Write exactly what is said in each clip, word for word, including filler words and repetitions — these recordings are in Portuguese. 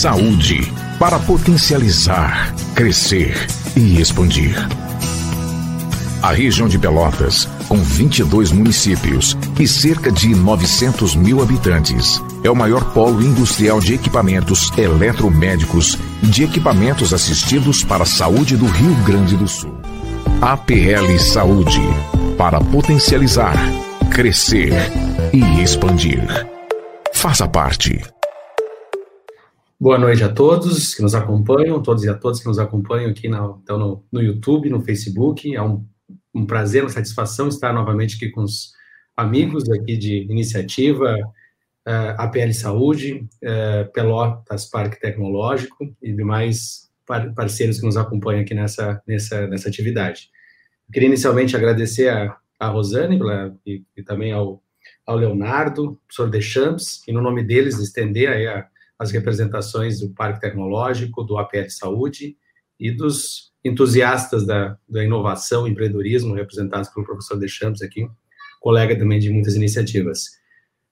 Saúde, para potencializar, crescer e expandir. A região de Pelotas, com vinte e dois municípios e cerca de novecentos mil habitantes, é o maior polo industrial de equipamentos eletromédicos e de equipamentos assistidos para a saúde do Rio Grande do Sul. A P L Saúde, para potencializar, crescer e expandir. Faça parte. Boa noite a todos que nos acompanham, todos e a todas que nos acompanham aqui na, então no, no YouTube, no Facebook. É um, um prazer, uma satisfação estar novamente aqui com os amigos aqui de iniciativa uh, A P L Saúde, uh, Pelotas Parque Tecnológico e demais par- parceiros que nos acompanham aqui nessa, nessa, nessa atividade. Eu queria inicialmente agradecer a, a Rosane e, e também ao ao Leonardo, professor Deschamps, e no nome deles estender aí a, as representações do Parque Tecnológico, do A P L Saúde e dos entusiastas da, da inovação e empreendedorismo, representados pelo professor Deschamps aqui, colega também de muitas iniciativas.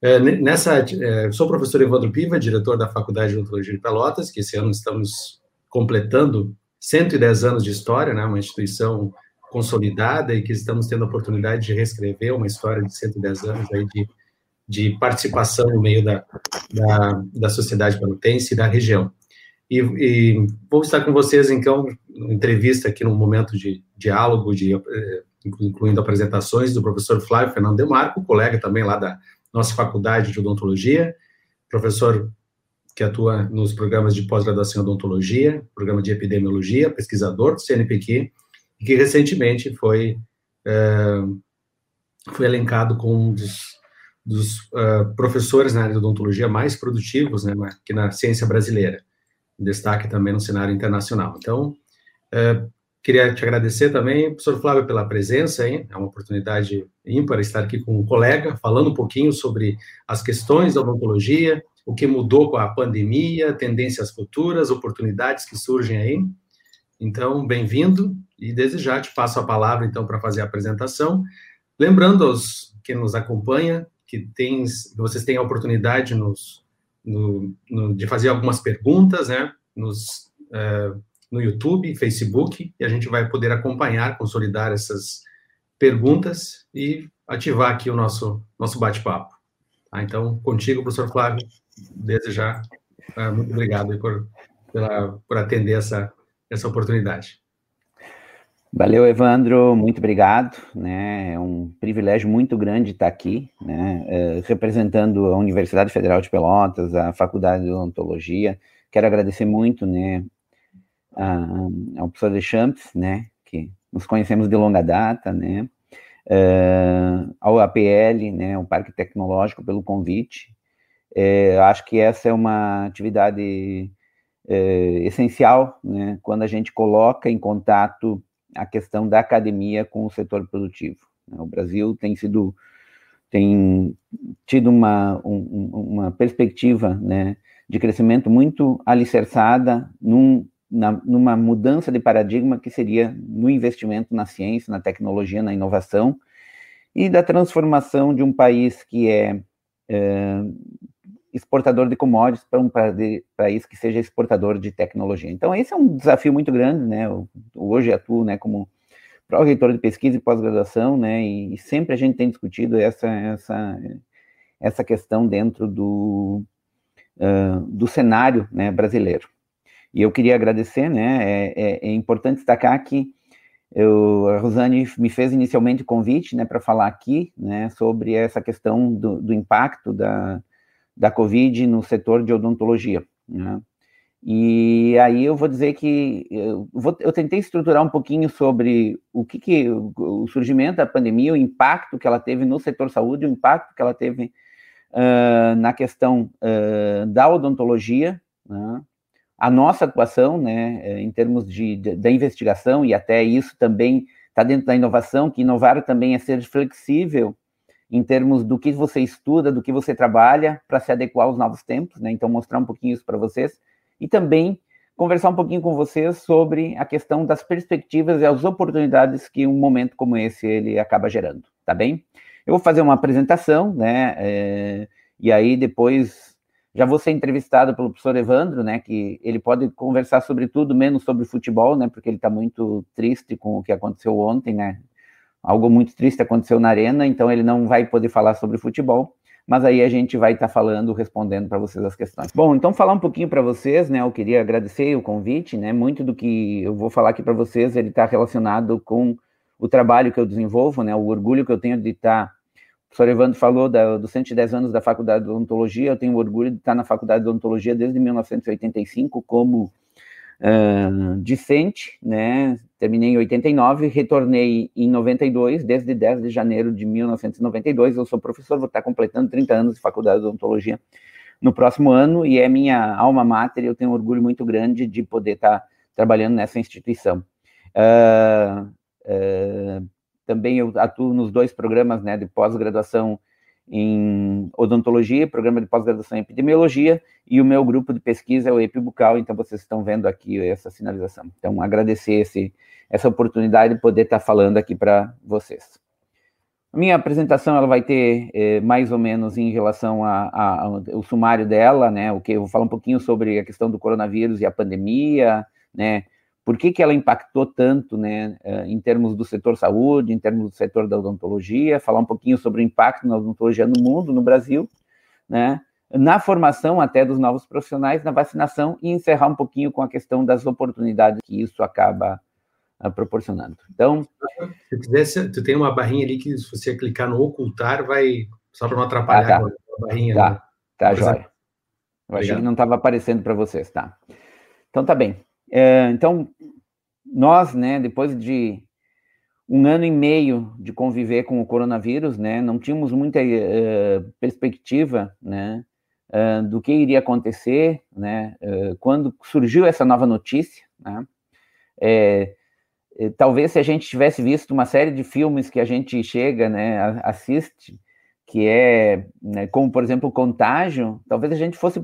É, nessa, é, sou o professor Evandro Piva, diretor da Faculdade de Odontologia de Pelotas, que esse ano estamos completando cento e dez anos de história, né, uma instituição consolidada e que estamos tendo a oportunidade de reescrever uma história de cento e dez anos aí de, de participação no meio da, da, da sociedade pelotense e da região. E, e vou estar com vocês, então, em entrevista aqui num momento de diálogo, de, incluindo apresentações do professor Flávio Fernando Demarco, colega também lá da nossa Faculdade de Odontologia, professor que atua nos programas de pós-graduação em odontologia, programa de epidemiologia, pesquisador do C N P Q, e que recentemente foi, uh, foi elencado como um dos, dos uh, professores na área de odontologia mais produtivos, né, aqui na ciência brasileira, destaque também no cenário internacional. Então, uh, queria te agradecer também, professor Flávio, pela presença, hein? É uma oportunidade ímpar estar aqui com um colega, falando um pouquinho sobre as questões da odontologia, o que mudou com a pandemia, tendências futuras, oportunidades que surgem aí. Então, bem-vindo, e desde já te passo a palavra, então, para fazer a apresentação. Lembrando aos que nos acompanha, que tem, vocês têm a oportunidade nos, no, no, de fazer algumas perguntas, né, nos, uh, no YouTube, Facebook, e a gente vai poder acompanhar, consolidar essas perguntas e ativar aqui o nosso, nosso bate-papo. Tá? Então, contigo, professor Flávio, desde já, uh, muito obrigado por, pela, por atender essa essa oportunidade. Valeu, Evandro, muito obrigado, né, é um privilégio muito grande estar aqui, né, representando a Universidade Federal de Pelotas, a Faculdade de Odontologia. Quero agradecer muito, né, ao professor Deschamps, né, que nos conhecemos de longa data, né, ao A P L, né, o Parque Tecnológico, pelo convite. Eu acho que essa é uma atividade É, essencial, né, quando a gente coloca em contato a questão da academia com o setor produtivo. O Brasil tem sido, tem tido uma, um, uma perspectiva, né, de crescimento muito alicerçada num, na, numa mudança de paradigma que seria no investimento na ciência, na tecnologia, na inovação, e da transformação de um país que é... é exportador de commodities para um país que seja exportador de tecnologia. Então, esse é um desafio muito grande, né? Eu, hoje atuo, né, como pró-reitor de pesquisa e pós-graduação, né, e, e sempre a gente tem discutido essa, essa, essa questão dentro do, uh, do cenário, né, brasileiro. E eu queria agradecer, né, é, é, é importante destacar que eu, a Rosane me fez inicialmente o convite, né, para falar aqui, né, sobre essa questão do, do impacto da da COVID no setor de odontologia, né? E aí eu vou dizer que eu, vou, eu tentei estruturar um pouquinho sobre o que, que o surgimento da pandemia, o impacto que ela teve no setor saúde, o impacto que ela teve uh, na questão uh, da odontologia, né? A nossa atuação, né, em termos de, de, da investigação, e até isso também está dentro da inovação, que inovar também é ser flexível em termos do que você estuda, do que você trabalha, para se adequar aos novos tempos, né? Então, mostrar um pouquinho isso para vocês, e também conversar um pouquinho com vocês sobre a questão das perspectivas e as oportunidades que um momento como esse, ele acaba gerando, tá bem? Eu vou fazer uma apresentação, né, é, e aí depois Já vou ser entrevistado pelo professor Evandro, né, que ele pode conversar sobre tudo, menos sobre futebol, né, porque ele está muito triste com o que aconteceu ontem, né, algo muito triste aconteceu na arena, então ele não vai poder falar sobre futebol, mas aí a gente vai estar tá falando, respondendo para vocês as questões. Bom, então falar um pouquinho para vocês, né, eu queria agradecer o convite, né, muito do que eu vou falar aqui para vocês, ele está relacionado com o trabalho que eu desenvolvo, né, o orgulho que eu tenho de estar... Tá O professor Evandro falou da, dos cento e dez anos da Faculdade de Odontologia. Eu tenho orgulho de estar na Faculdade de Odontologia desde mil novecentos e oitenta e cinco como uh, discente, né? Terminei em oitenta e nove, retornei em noventa e dois, desde dez de janeiro de mil novecentos e noventa e dois. Eu sou professor, vou estar completando trinta anos de Faculdade de Odontologia no próximo ano e é minha alma mater. Eu tenho um orgulho muito grande de poder estar trabalhando nessa instituição. Uh, uh, Também eu atuo nos dois programas, né, de pós-graduação em odontologia, programa de pós-graduação em epidemiologia, e o meu grupo de pesquisa é o EPI-Bucal, então vocês estão vendo aqui essa sinalização. Então, agradecer esse, essa oportunidade de poder estar falando aqui para vocês. A minha apresentação, ela vai ter eh, mais ou menos em relação ao sumário dela, né, o que eu vou falar um pouquinho sobre a questão do coronavírus e a pandemia, né, por que que ela impactou tanto, né, em termos do setor saúde, em termos do setor da odontologia, falar um pouquinho sobre o impacto na odontologia no mundo, no Brasil, né, na formação até dos novos profissionais, na vacinação, e encerrar um pouquinho com a questão das oportunidades que isso acaba uh, proporcionando. Então... Se quiser, tu tem uma barrinha ali que se você clicar no ocultar, vai... Só para não atrapalhar ah, tá. a barrinha. Tá, né? tá, Mas, joia. Eu achei que não estava aparecendo para vocês, tá? Então, tá bem. Então, nós, né, depois de um ano e meio de conviver com o coronavírus, né, não tínhamos muita uh, perspectiva, né, uh, do que iria acontecer, né, uh, quando surgiu essa nova notícia, né, é, é, talvez se a gente tivesse visto uma série de filmes que a gente chega, né, assiste, que é, né, como, por exemplo, Contágio, talvez a gente fosse...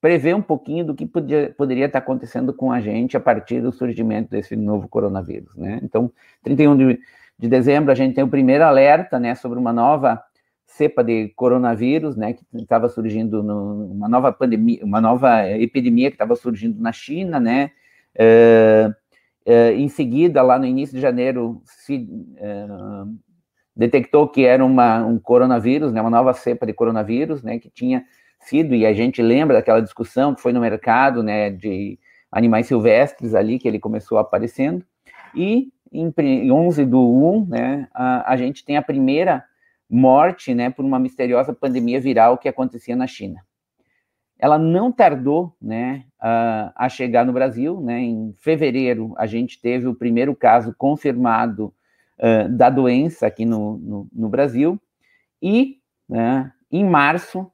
prever um pouquinho do que podia, poderia estar acontecendo com a gente a partir do surgimento desse novo coronavírus, né? Então, trinta e um de dezembro, a gente tem o primeiro alerta, né, sobre uma nova cepa de coronavírus, né, que estava surgindo, no, uma nova pandemia, uma nova epidemia que estava surgindo na China, né? Uh, uh, em seguida, lá no início de janeiro, se... Uh, detectou que era uma, um coronavírus, né, uma nova cepa de coronavírus, né, que tinha sido, e a gente lembra daquela discussão que foi no mercado, né, de animais silvestres ali, que ele começou aparecendo, e em onze do um, né, a, a gente tem a primeira morte, né, por uma misteriosa pandemia viral que acontecia na China. Ela não tardou, né, a, a chegar no Brasil, né, em fevereiro a gente teve o primeiro caso confirmado Uh, da doença aqui no, no, no Brasil, e né, em março,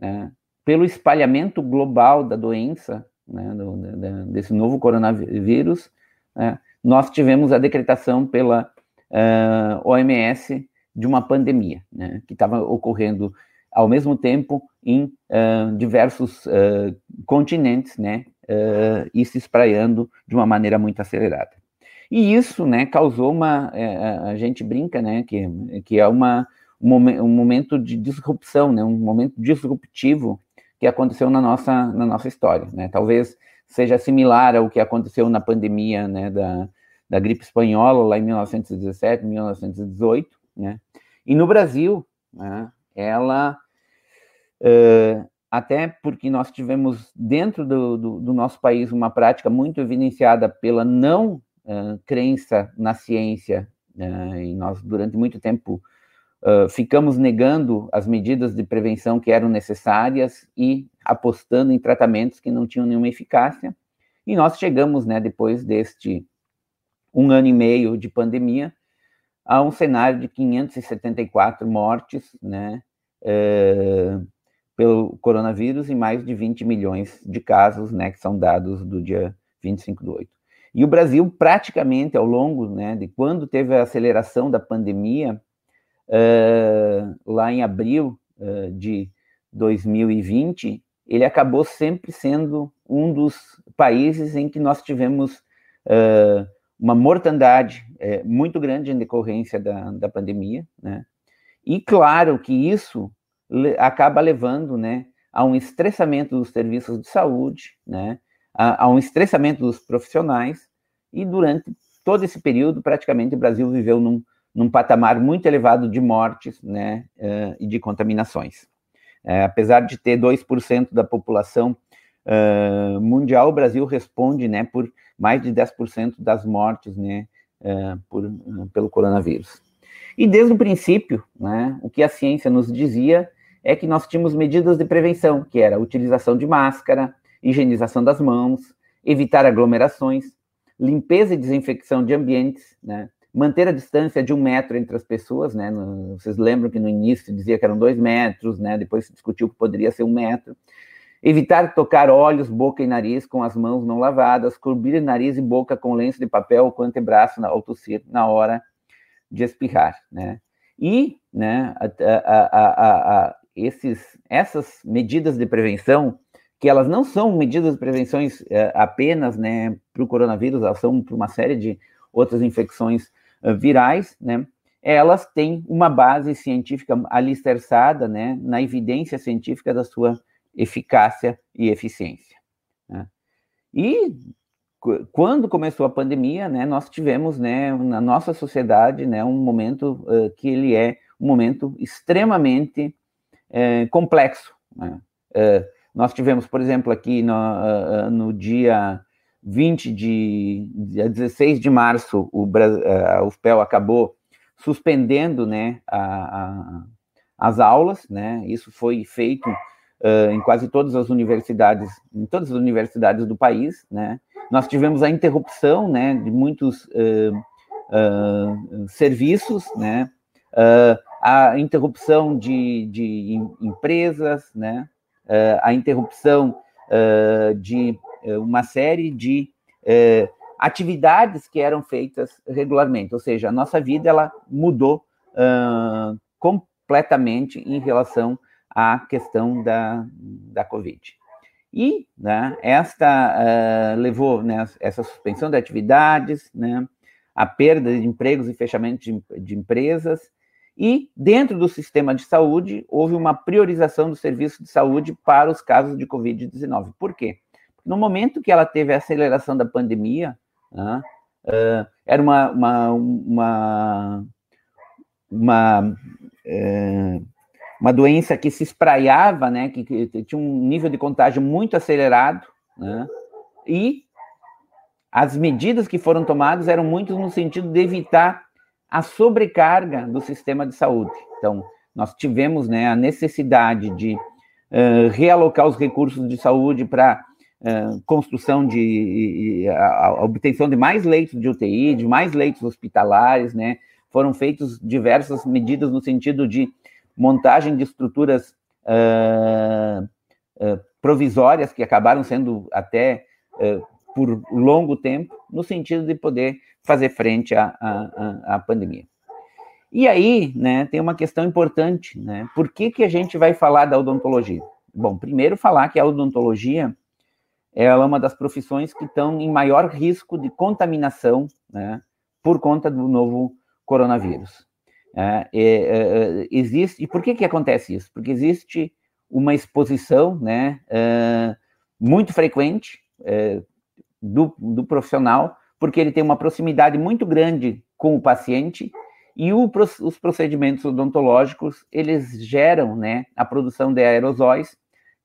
né, pelo espalhamento global da doença, né, do, da, desse novo coronavírus, né, nós tivemos a decretação pela uh, O M S de uma pandemia, né, que estava ocorrendo ao mesmo tempo em uh, diversos uh, continentes, né, uh, e se espraiando de uma maneira muito acelerada. E isso, né, causou uma, a gente brinca, né, que, que é uma, um momento de disrupção, né, um momento disruptivo que aconteceu na nossa, na nossa história, né, talvez seja similar ao que aconteceu na pandemia, né, da, da gripe espanhola lá em mil novecentos e dezessete, mil novecentos e dezoito, né, e no Brasil, né, ela, uh, até porque nós tivemos dentro do, do, do nosso país uma prática muito evidenciada pela não Uh, crença na ciência, né, e nós durante muito tempo uh, ficamos negando as medidas de prevenção que eram necessárias e apostando em tratamentos que não tinham nenhuma eficácia, e nós chegamos, né, depois deste um ano e meio de pandemia, a um cenário de quinhentas e setenta e quatro mortes, né, uh, pelo coronavírus e mais de vinte milhões de casos, né, que são dados do dia vinte e cinco do oito. E o Brasil, praticamente, ao longo, né, de quando teve a aceleração da pandemia, uh, lá em abril uh, de dois mil e vinte, ele acabou sempre sendo um dos países em que nós tivemos uh, uma mortandade uh, muito grande em decorrência da, da pandemia, né? E claro que isso acaba levando, né, a um estressamento dos serviços de saúde, né, a, a um estressamento dos profissionais, e durante todo esse período, praticamente, o Brasil viveu num, num patamar muito elevado de mortes, né, uh, e de contaminações. Uh, apesar de ter dois por cento da população uh, mundial, o Brasil responde, né, por mais de dez por cento das mortes, né, uh, por, uh, pelo coronavírus. E desde o princípio, né, o que a ciência nos dizia é que nós tínhamos medidas de prevenção, que era a utilização de máscara, higienização das mãos, evitar aglomerações, limpeza e desinfecção de ambientes, né, manter a distância de um metro entre as pessoas, né, no, vocês lembram que no início dizia que eram dois metros, né, depois se discutiu que poderia ser um metro, evitar tocar olhos, boca e nariz com as mãos não lavadas, cobrir nariz e boca com lenço de papel ou antebraço ao tossir na hora de espirrar, né, e, né, a, a, a, a, esses, essas medidas de prevenção, que elas não são medidas de prevenção é, apenas, né, para o coronavírus, elas são para uma série de outras infecções uh, virais, né, elas têm uma base científica alicerçada, né, na evidência científica da sua eficácia e eficiência, né. E quando começou a pandemia, né, nós tivemos, né, na nossa sociedade, né, um momento uh, que ele é um momento extremamente uh, complexo, né. Uh, nós tivemos, por exemplo, aqui no, uh, no dia vinte de, dia dezesseis de março, o Brasil, uh, a UFPEL acabou suspendendo, né, a, a, as aulas, né, isso foi feito uh, em quase todas as universidades, em todas as universidades do país, né. Nós tivemos a interrupção, né, de muitos uh, uh, serviços, né, uh, a interrupção de, de em, empresas, né, uh, a interrupção uh, de uh, uma série de uh, atividades que eram feitas regularmente, ou seja, a nossa vida ela mudou uh, completamente em relação à questão da, da Covid. E, né, esta uh, levou, né, essa suspensão de atividades, né, a perda de empregos e fechamento de, de empresas, e dentro do sistema de saúde houve uma priorização do serviço de saúde para os casos de covid dezenove. Por quê? No momento que ela teve a aceleração da pandemia, né, uh, era uma... uma, uma, uma uh, uma doença que se espraiava, né, que, que tinha um nível de contágio muito acelerado, né, e as medidas que foram tomadas eram muito no sentido de evitar a sobrecarga do sistema de saúde. Então, nós tivemos, né, a necessidade de uh, realocar os recursos de saúde para uh, construção de... Uh, a obtenção de mais leitos de U T I, de mais leitos hospitalares, né, foram feitas diversas medidas no sentido de montagem de estruturas uh, uh, provisórias, que acabaram sendo até uh, por longo tempo, no sentido de poder fazer frente à, à, à pandemia. E aí, né, tem uma questão importante, né, por que que a gente vai falar da odontologia? Bom, primeiro falar que a odontologia, ela é uma das profissões que estão em maior risco de contaminação, né, por conta do novo coronavírus. É, é, é, existe, e por que que acontece isso? Porque existe uma exposição, né, é, muito frequente é, do, do profissional, porque ele tem uma proximidade muito grande com o paciente, e o, os procedimentos odontológicos, eles geram, né, a produção de aerosóis,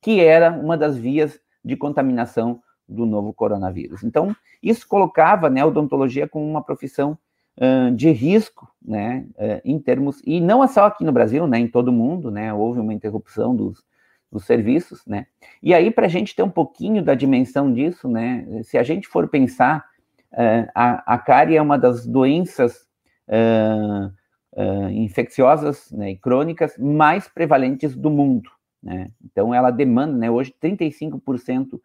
que era uma das vias de contaminação do novo coronavírus. Então, isso colocava, né, a odontologia como uma profissão de risco, né, em termos, e não é só aqui no Brasil, né, em todo mundo, né, houve uma interrupção dos, dos serviços, né, e aí para a gente ter um pouquinho da dimensão disso, né, se a gente for pensar, uh, a, a cárie é uma das doenças uh, uh, infecciosas, né, e crônicas mais prevalentes do mundo, né, então ela demanda, né, hoje trinta e cinco por cento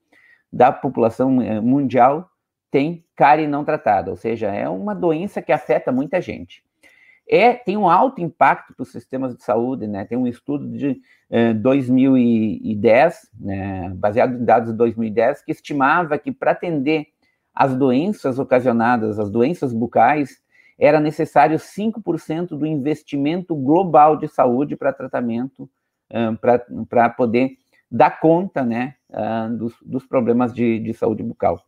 da população mundial tem cárie não tratada, ou seja, é uma doença que afeta muita gente. É, tem um alto impacto para os sistemas de saúde, né? Tem um estudo de eh, dois mil e dez, né, baseado em dados de dois mil e dez, que estimava que para atender as doenças ocasionadas, as doenças bucais, era necessário cinco por cento do investimento global de saúde para tratamento, eh, para poder dar conta, né, uh, dos, dos problemas de, de saúde bucal.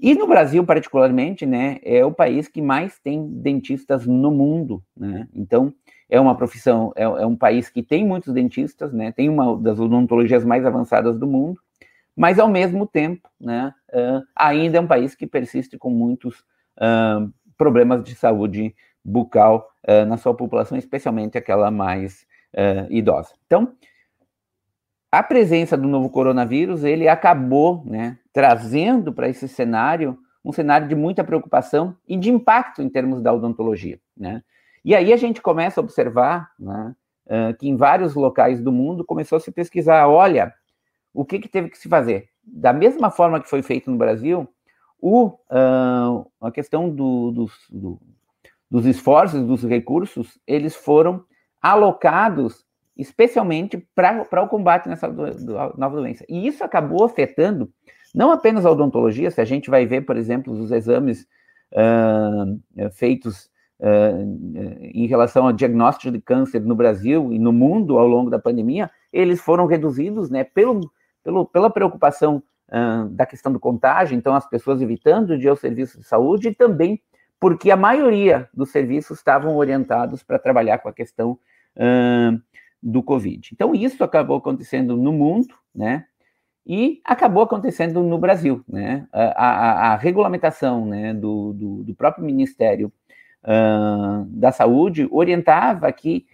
E no Brasil, particularmente, né, é o país que mais tem dentistas no mundo, né? Então, é uma profissão, é, é um país que tem muitos dentistas, né? Tem uma das odontologias mais avançadas do mundo, mas, ao mesmo tempo, né, uh, ainda é um país que persiste com muitos uh, problemas de saúde bucal uh, na sua população, especialmente aquela mais uh, idosa. Então, a presença do novo coronavírus, ele acabou, né, trazendo para esse cenário, um cenário de muita preocupação e de impacto em termos da odontologia, né? E aí a gente começa a observar, né, uh, que em vários locais do mundo começou a se pesquisar, olha, o que, que teve que se fazer? Da mesma forma que foi feito no Brasil, o, uh, a questão do, dos, do, dos esforços, dos recursos, eles foram alocados especialmente para o combate nessa do, do, nova doença. E isso acabou afetando não apenas a odontologia, se a gente vai ver, por exemplo, os exames uh, feitos uh, em relação ao diagnóstico de câncer no Brasil e no mundo ao longo da pandemia, eles foram reduzidos, né, pelo, pelo, pela preocupação uh, da questão do contágio, então as pessoas evitando de ir ao serviço de saúde, e também porque a maioria dos serviços estavam orientados para trabalhar com a questão uh, do Covid. Então, isso acabou acontecendo no mundo, né, e acabou acontecendo no Brasil, né, a, a, a regulamentação, né, do, do, do próprio Ministério uh, da Saúde orientava que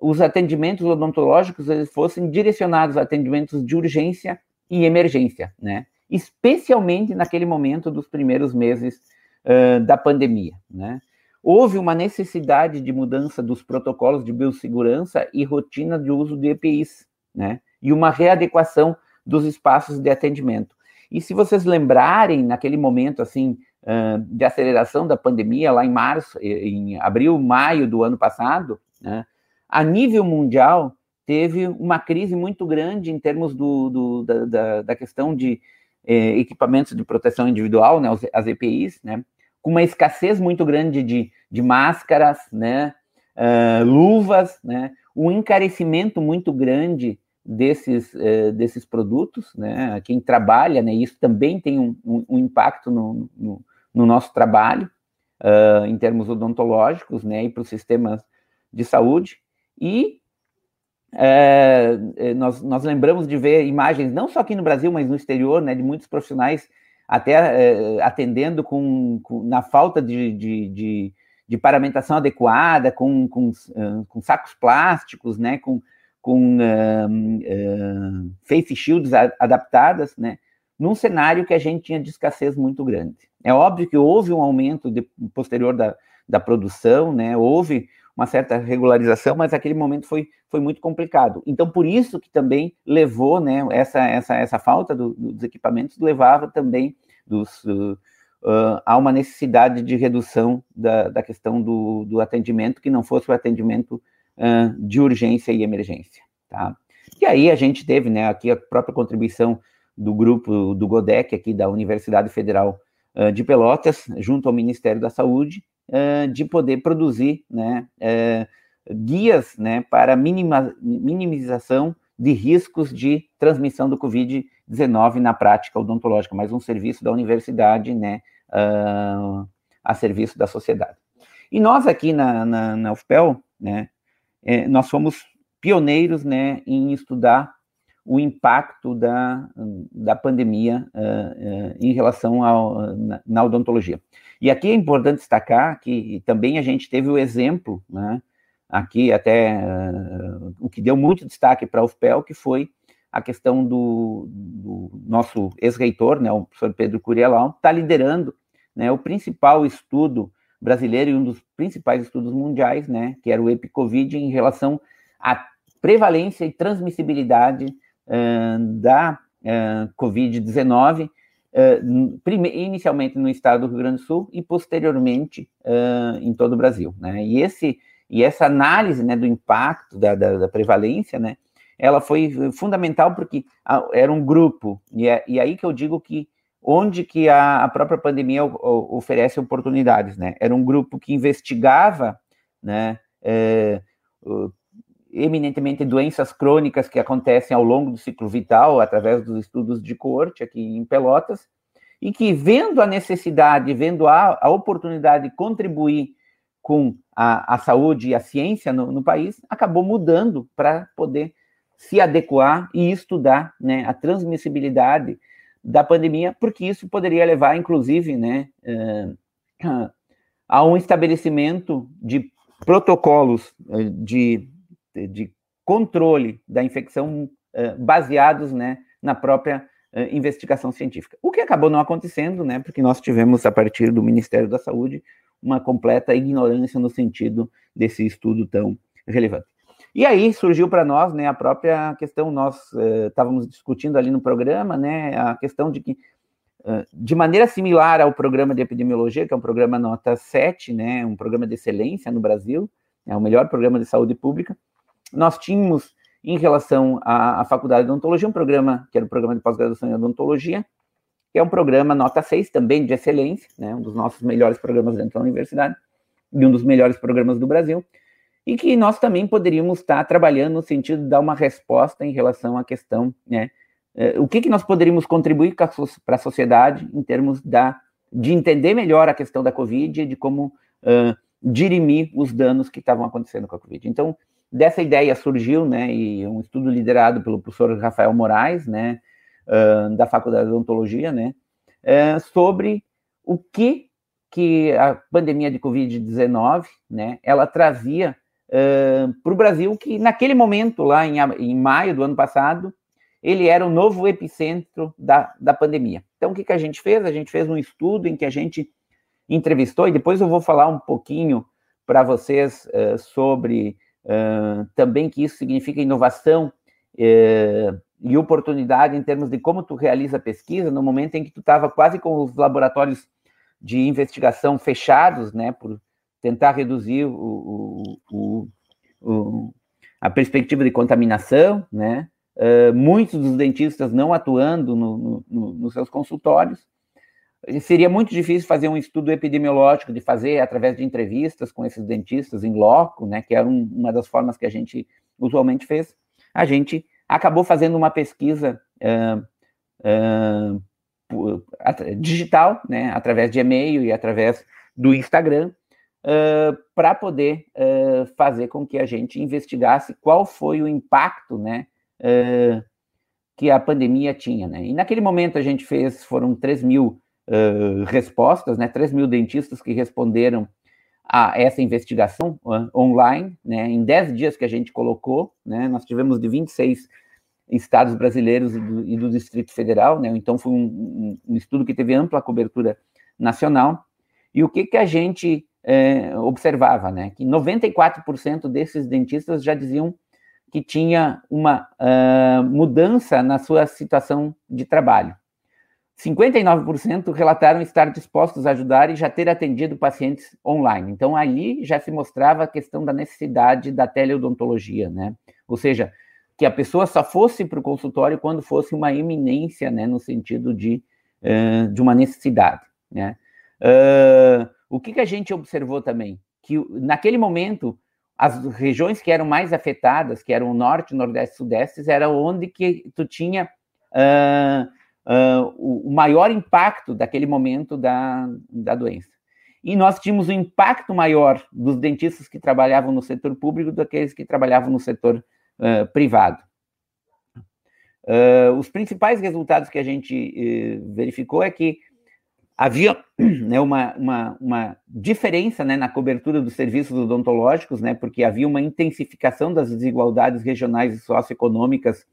os atendimentos odontológicos eles fossem direcionados a atendimentos de urgência e emergência, né, especialmente naquele momento dos primeiros meses uh, da pandemia, né. Houve uma necessidade de mudança dos protocolos de biossegurança e rotina de uso de E P Is, né? E uma readequação dos espaços de atendimento. E se vocês lembrarem, naquele momento, assim, de aceleração da pandemia, lá em março, em abril, maio do ano passado, né? A nível mundial, teve uma crise muito grande em termos do, do, da, da, da questão de eh, equipamentos de proteção individual, né? As E P Is, né? Com uma escassez muito grande de, de máscaras, né, uh, luvas, né, um encarecimento muito grande desses, uh, desses produtos, né, quem trabalha, né, isso também tem um, um, um impacto no, no, no nosso trabalho, uh, em termos odontológicos, né, e para os sistemas de saúde, e uh, nós, nós lembramos de ver imagens, não só aqui no Brasil, mas no exterior, né, de muitos profissionais até eh, atendendo com, com, na falta de, de, de, de paramentação adequada, com, com, com sacos plásticos, né, com, com um, um, face shields a, adaptadas, né, num cenário que a gente tinha de escassez muito grande. É óbvio que houve um aumento de, posterior da, da produção, né, houve uma certa regularização, mas aquele momento foi, foi muito complicado. Então, por isso que também levou, né, essa, essa, essa falta do, dos equipamentos levava também dos, uh, uh, a uma necessidade de redução da, da questão do, do atendimento, que não fosse o atendimento uh, de urgência e emergência, tá? E aí a gente teve, né, aqui a própria contribuição do grupo do Godec, aqui da Universidade Federal uh, de Pelotas, junto ao Ministério da Saúde, de poder produzir, né, eh, guias, né, para minima, minimização de riscos de transmissão do covid dezenove na prática odontológica, mais um serviço da universidade, né, uh, a serviço da sociedade. E nós aqui na, na, na U F P E L, né, eh, nós fomos pioneiros, né, em estudar o impacto da, da pandemia uh, uh, em relação ao, na, na odontologia. E aqui é importante destacar que também a gente teve o exemplo, né, aqui até uh, o que deu muito destaque para a U F P E L, que foi a questão do, do nosso ex-reitor, né, o professor Pedro Curielau, está liderando, né, o principal estudo brasileiro e um dos principais estudos mundiais, né, que era o EpiCovid, em relação à prevalência e transmissibilidade da uh, covid dezenove, uh, inicialmente no estado do Rio Grande do Sul e posteriormente uh, em todo o Brasil, né? E, esse, e essa análise, né, do impacto da, da, da prevalência, né, ela foi fundamental porque a, era um grupo, e, é, e aí que eu digo que onde que a, a própria pandemia o, o, oferece oportunidades, né? Era um grupo que investigava, né, é, o, eminentemente doenças crônicas que acontecem ao longo do ciclo vital, através dos estudos de coorte aqui em Pelotas, e que vendo a necessidade, vendo a, a oportunidade de contribuir com a, a saúde e a ciência no, no país, acabou mudando para poder se adequar e estudar, né, a transmissibilidade da pandemia, porque isso poderia levar, inclusive, né, uh, a um estabelecimento de protocolos de, de controle da infecção uh, baseados, né, na própria uh, investigação científica. O que acabou não acontecendo, né, porque nós tivemos, a partir do Ministério da Saúde, uma completa ignorância no sentido desse estudo tão relevante. E aí surgiu para nós, né, a própria questão, nós uh, estávamos discutindo ali no programa, né, a questão de que, uh, de maneira similar ao Programa de Epidemiologia, que é um programa nota sete, né, um programa de excelência no Brasil, é o melhor programa de saúde pública, nós tínhamos, em relação à, à Faculdade de Odontologia, um programa, que era o Programa de Pós-Graduação em Odontologia, que é um programa nota seis, também de excelência, né, um dos nossos melhores programas dentro da universidade, e um dos melhores programas do Brasil, e que nós também poderíamos estar trabalhando no sentido de dar uma resposta em relação à questão, né, o que, que nós poderíamos contribuir para a sociedade em termos da, de entender melhor a questão da Covid e de como uh, dirimir os danos que estavam acontecendo com a Covid. Então, dessa ideia surgiu, né, e um estudo liderado pelo professor Rafael Moraes, né, uh, da Faculdade de Odontologia, né, uh, sobre o que, que a pandemia de Covid dezenove, né, ela trazia Uh, para o Brasil, que naquele momento, lá em, em maio do ano passado, ele era o novo epicentro da, da pandemia. Então, o que, que a gente fez? A gente fez um estudo em que a gente entrevistou, e depois eu vou falar um pouquinho para vocês uh, sobre uh, também que isso significa inovação uh, e oportunidade em termos de como tu realiza a pesquisa no momento em que tu estava quase com os laboratórios de investigação fechados, né, por tentar reduzir o, o, o, o, a perspectiva de contaminação, né? Uh, muitos dos dentistas não atuando no, no, nos seus consultórios. Seria muito difícil fazer um estudo epidemiológico, de fazer através de entrevistas com esses dentistas em loco, né? Que era um, uma das formas que a gente usualmente fez. A gente acabou fazendo uma pesquisa uh, uh, digital, né? Através de e-mail e através do Instagram, Uh, para poder uh, fazer com que a gente investigasse qual foi o impacto, né, uh, que a pandemia tinha, né? E naquele momento a gente fez, foram três mil uh, respostas, né, três mil dentistas que responderam a essa investigação uh, online, né, em dez dias que a gente colocou, né, nós tivemos de vinte e seis estados brasileiros e do, e do Distrito Federal, né, então foi um, um estudo que teve ampla cobertura nacional, e o que que a gente É, observava, né, que noventa e quatro por cento desses dentistas já diziam que tinha uma uh, mudança na sua situação de trabalho. cinquenta e nove por cento relataram estar dispostos a ajudar e já ter atendido pacientes online. Então, ali já se mostrava a questão da necessidade da teleodontologia, né, ou seja, que a pessoa só fosse para o consultório quando fosse uma iminência, né, no sentido de, uh, de uma necessidade, né. Uh, O que, que a gente observou também? Que naquele momento, as regiões que eram mais afetadas, que eram o norte, nordeste, sudeste, era onde que tu tinha uh, uh, o maior impacto daquele momento da, da doença. E nós tínhamos um impacto maior dos dentistas que trabalhavam no setor público do que aqueles que trabalhavam no setor uh, privado. Uh, os principais resultados que a gente uh, verificou é que havia, né, uma, uma, uma diferença, né, na cobertura dos serviços odontológicos, né, porque havia uma intensificação das desigualdades regionais e socioeconômicas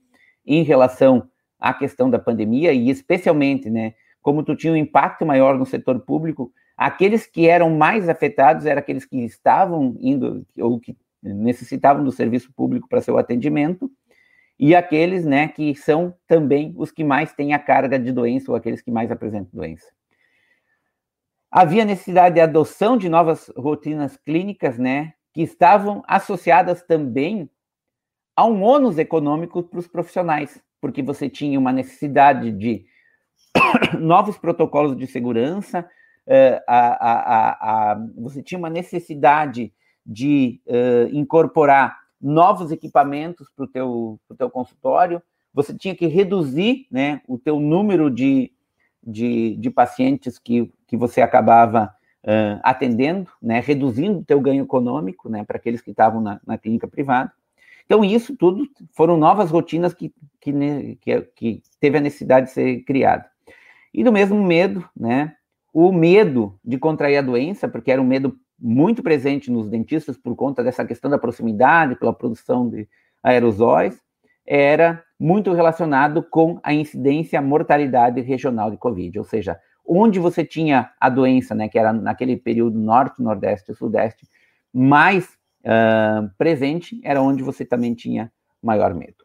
em relação à questão da pandemia, e especialmente, né, como tu tinha um impacto maior no setor público, aqueles que eram mais afetados eram aqueles que estavam indo ou que necessitavam do serviço público para seu atendimento, e aqueles, né, que são também os que mais têm a carga de doença ou aqueles que mais apresentam doença. Havia necessidade de adoção de novas rotinas clínicas, né, que estavam associadas também a um ônus econômico para os profissionais, porque você tinha uma necessidade de novos protocolos de segurança, uh, a, a, a, a, você tinha uma necessidade de uh, incorporar novos equipamentos para o teu, pro teu consultório, você tinha que reduzir, né, o teu número de, de, de pacientes que, que você acabava uh, atendendo, né, reduzindo o teu ganho econômico, né, para aqueles que estavam na, na clínica privada. Então, isso tudo foram novas rotinas que, que, que, que teve a necessidade de ser criada. E do mesmo medo, né, o medo de contrair a doença, porque era um medo muito presente nos dentistas por conta dessa questão da proximidade, pela produção de aerosóis, era muito relacionado com a incidência, a mortalidade regional de Covid, ou seja, onde você tinha a doença, né, que era naquele período norte, nordeste e sudeste, mais uh, presente, era onde você também tinha maior medo.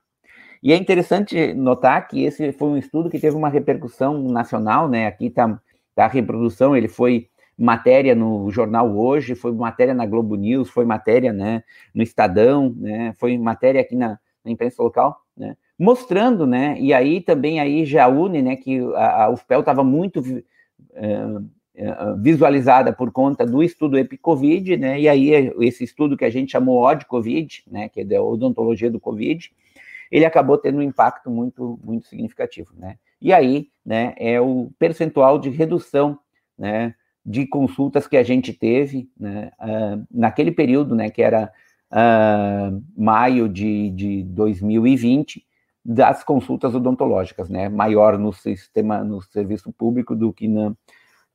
E é interessante notar que esse foi um estudo que teve uma repercussão nacional, né, aqui está tá a reprodução, ele foi matéria no jornal Hoje, foi matéria na Globo News, foi matéria, né, no Estadão, né, foi matéria aqui na, na imprensa local, né, mostrando, né, e aí também aí já une, né, que a, a UFPEL estava muito uh, visualizada por conta do estudo EpiCovid, né, e aí esse estudo que a gente chamou O D C O V I D, né, que é da odontologia do Covid, ele acabou tendo um impacto muito, muito significativo, né, e aí, né, é o percentual de redução, né, de consultas que a gente teve, né, uh, naquele período, né, que era uh, maio de, de dois mil e vinte, das consultas odontológicas, né, maior no sistema, no serviço público do que na,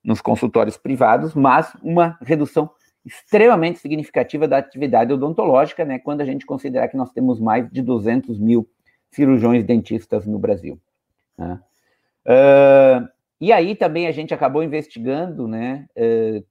nos consultórios privados, mas uma redução extremamente significativa da atividade odontológica, né, quando a gente considerar que nós temos mais de duzentos mil cirurgiões dentistas no Brasil, né. Uh, E aí também a gente acabou investigando, né,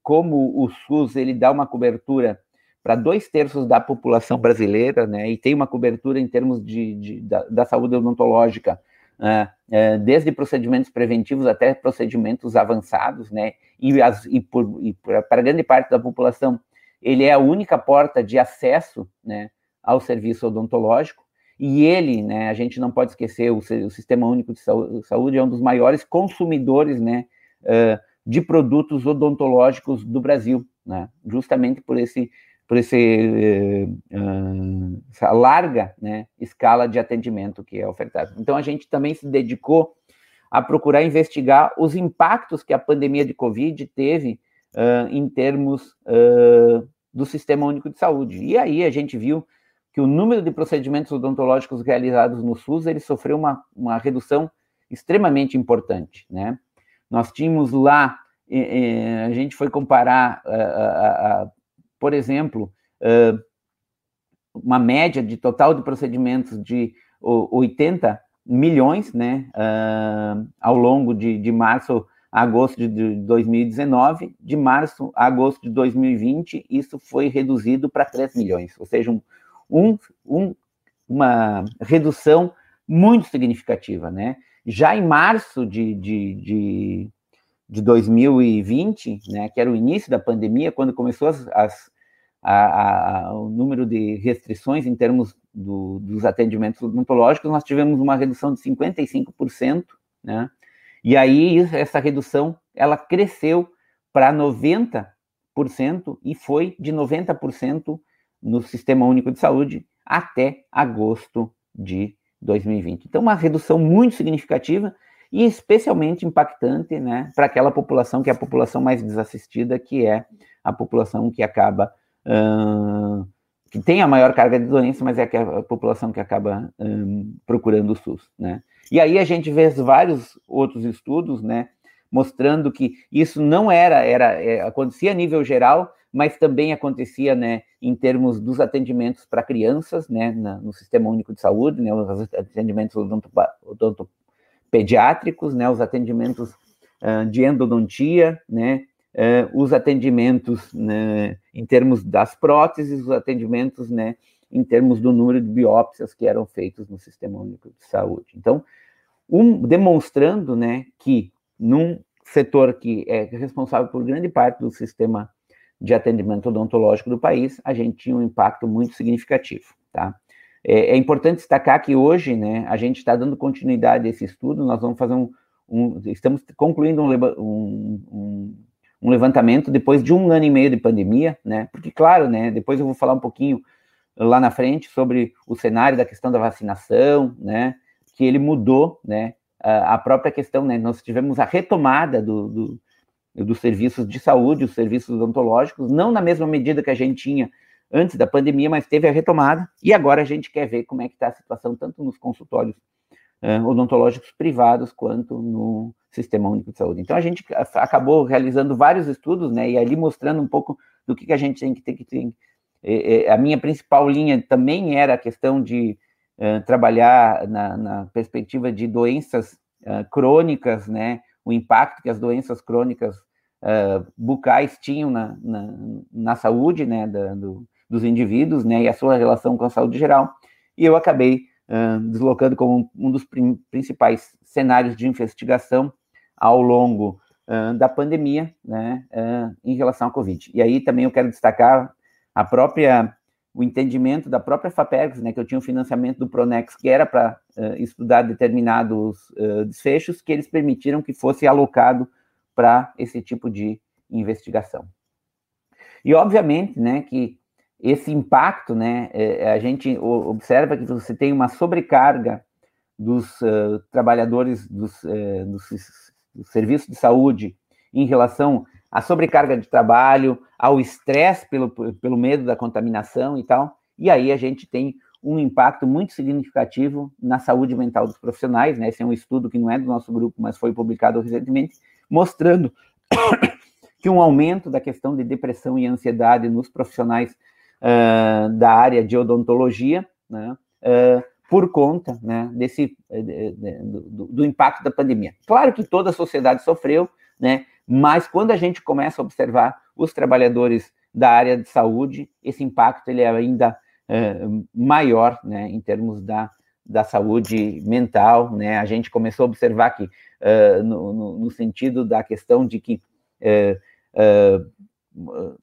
como o SUS, ele dá uma cobertura para dois terços da população brasileira, né, e tem uma cobertura em termos de, de, da, da saúde odontológica, uh, uh, desde procedimentos preventivos até procedimentos avançados, né, e, as, e, por, e para grande parte da população, ele é a única porta de acesso, né, ao serviço odontológico. E ele, né, a gente não pode esquecer, o, o Sistema Único de Saúde é um dos maiores consumidores, né, uh, de produtos odontológicos do Brasil, né, justamente por esse, por esse, uh, essa larga, né, escala de atendimento que é ofertado. Então, a gente também se dedicou a procurar investigar os impactos que a pandemia de Covid teve uh, em termos uh, do Sistema Único de Saúde. E aí a gente viu que o número de procedimentos odontológicos realizados no SUS, ele sofreu uma, uma redução extremamente importante, né? Nós tínhamos lá, eh, a gente foi comparar, ah, ah, ah, por exemplo, ah, uma média de total de procedimentos de oitenta milhões, né, ah, ao longo de, de março a agosto de dois mil e dezenove, de março a agosto de dois mil e vinte, isso foi reduzido para três milhões, ou seja, um Um, um, uma redução muito significativa, né? Já em março de, de, de, de dois mil e vinte, né, que era o início da pandemia, quando começou as, as, a, a, o número de restrições em termos do, dos atendimentos odontológicos, nós tivemos uma redução de cinquenta e cinco por cento, né? E aí essa redução, ela cresceu para noventa por cento e foi de noventa por cento no Sistema Único de Saúde, até agosto de dois mil e vinte. Então, uma redução muito significativa e especialmente impactante, né, para aquela população que é a população mais desassistida, que é a população que acaba, uh, que tem a maior carga de doença, mas é a população que acaba um, procurando o SUS, né. E aí a gente vê vários outros estudos, né, mostrando que isso não era, era é, acontecia a nível geral, mas também acontecia, né, em termos dos atendimentos para crianças, né, na, no Sistema Único de Saúde, né, os atendimentos odontopediátricos, né, os atendimentos uh, de endodontia, né, uh, os atendimentos, né, em termos das próteses, os atendimentos, né, em termos do número de biópsias que eram feitos no Sistema Único de Saúde. Então, um, demonstrando, né, que num setor que é responsável por grande parte do sistema de atendimento odontológico do país, a gente tinha um impacto muito significativo, tá? É, é importante destacar que hoje, né, a gente está dando continuidade a esse estudo, nós vamos fazer um... um estamos concluindo um, um, um, um levantamento depois de um ano e meio de pandemia, né? Porque, claro, né, depois eu vou falar um pouquinho lá na frente sobre o cenário da questão da vacinação, né, que ele mudou, né, a própria questão, né, nós tivemos a retomada do, do, dos serviços de saúde, os serviços odontológicos, não na mesma medida que a gente tinha antes da pandemia, mas teve a retomada, e agora a gente quer ver como é que está a situação, tanto nos consultórios eh, odontológicos privados, quanto no Sistema Único de Saúde. Então, a gente acabou realizando vários estudos, né, e ali mostrando um pouco do que, que a gente tem que ter que ter. Eh, eh, a minha principal linha também era a questão de eh, trabalhar na, na perspectiva de doenças eh, crônicas, né, o impacto que as doenças crônicas eh, bucais tinham na, na, na saúde, né, da, do dos indivíduos, né, e a sua relação com a saúde geral, e eu acabei uh, deslocando como um dos principais cenários de investigação ao longo uh, da pandemia, né, uh, em relação à Covid. E aí também eu quero destacar a própria, o entendimento da própria FAPERGS, né, que eu tinha um financiamento do PRONEX, que era para uh, estudar determinados uh, desfechos, que eles permitiram que fosse alocado para esse tipo de investigação. E, obviamente, né, que esse impacto, né, a gente observa que você tem uma sobrecarga dos uh, trabalhadores dos, uh, dos, dos serviços de saúde em relação à sobrecarga de trabalho, ao estresse pelo, pelo medo da contaminação e tal, e aí a gente tem um impacto muito significativo na saúde mental dos profissionais, né, esse é um estudo que não é do nosso grupo, mas foi publicado recentemente, mostrando que um aumento da questão de depressão e ansiedade nos profissionais Uh, da área de odontologia, né, uh, por conta, né, desse, de, de, do, do impacto da pandemia. Claro que toda a sociedade sofreu, né, mas quando a gente começa a observar os trabalhadores da área de saúde, esse impacto ele é ainda uh, maior, né, em termos da, da saúde mental, né, a gente começou a observar que, uh, no, no, no sentido da questão de que uh, uh,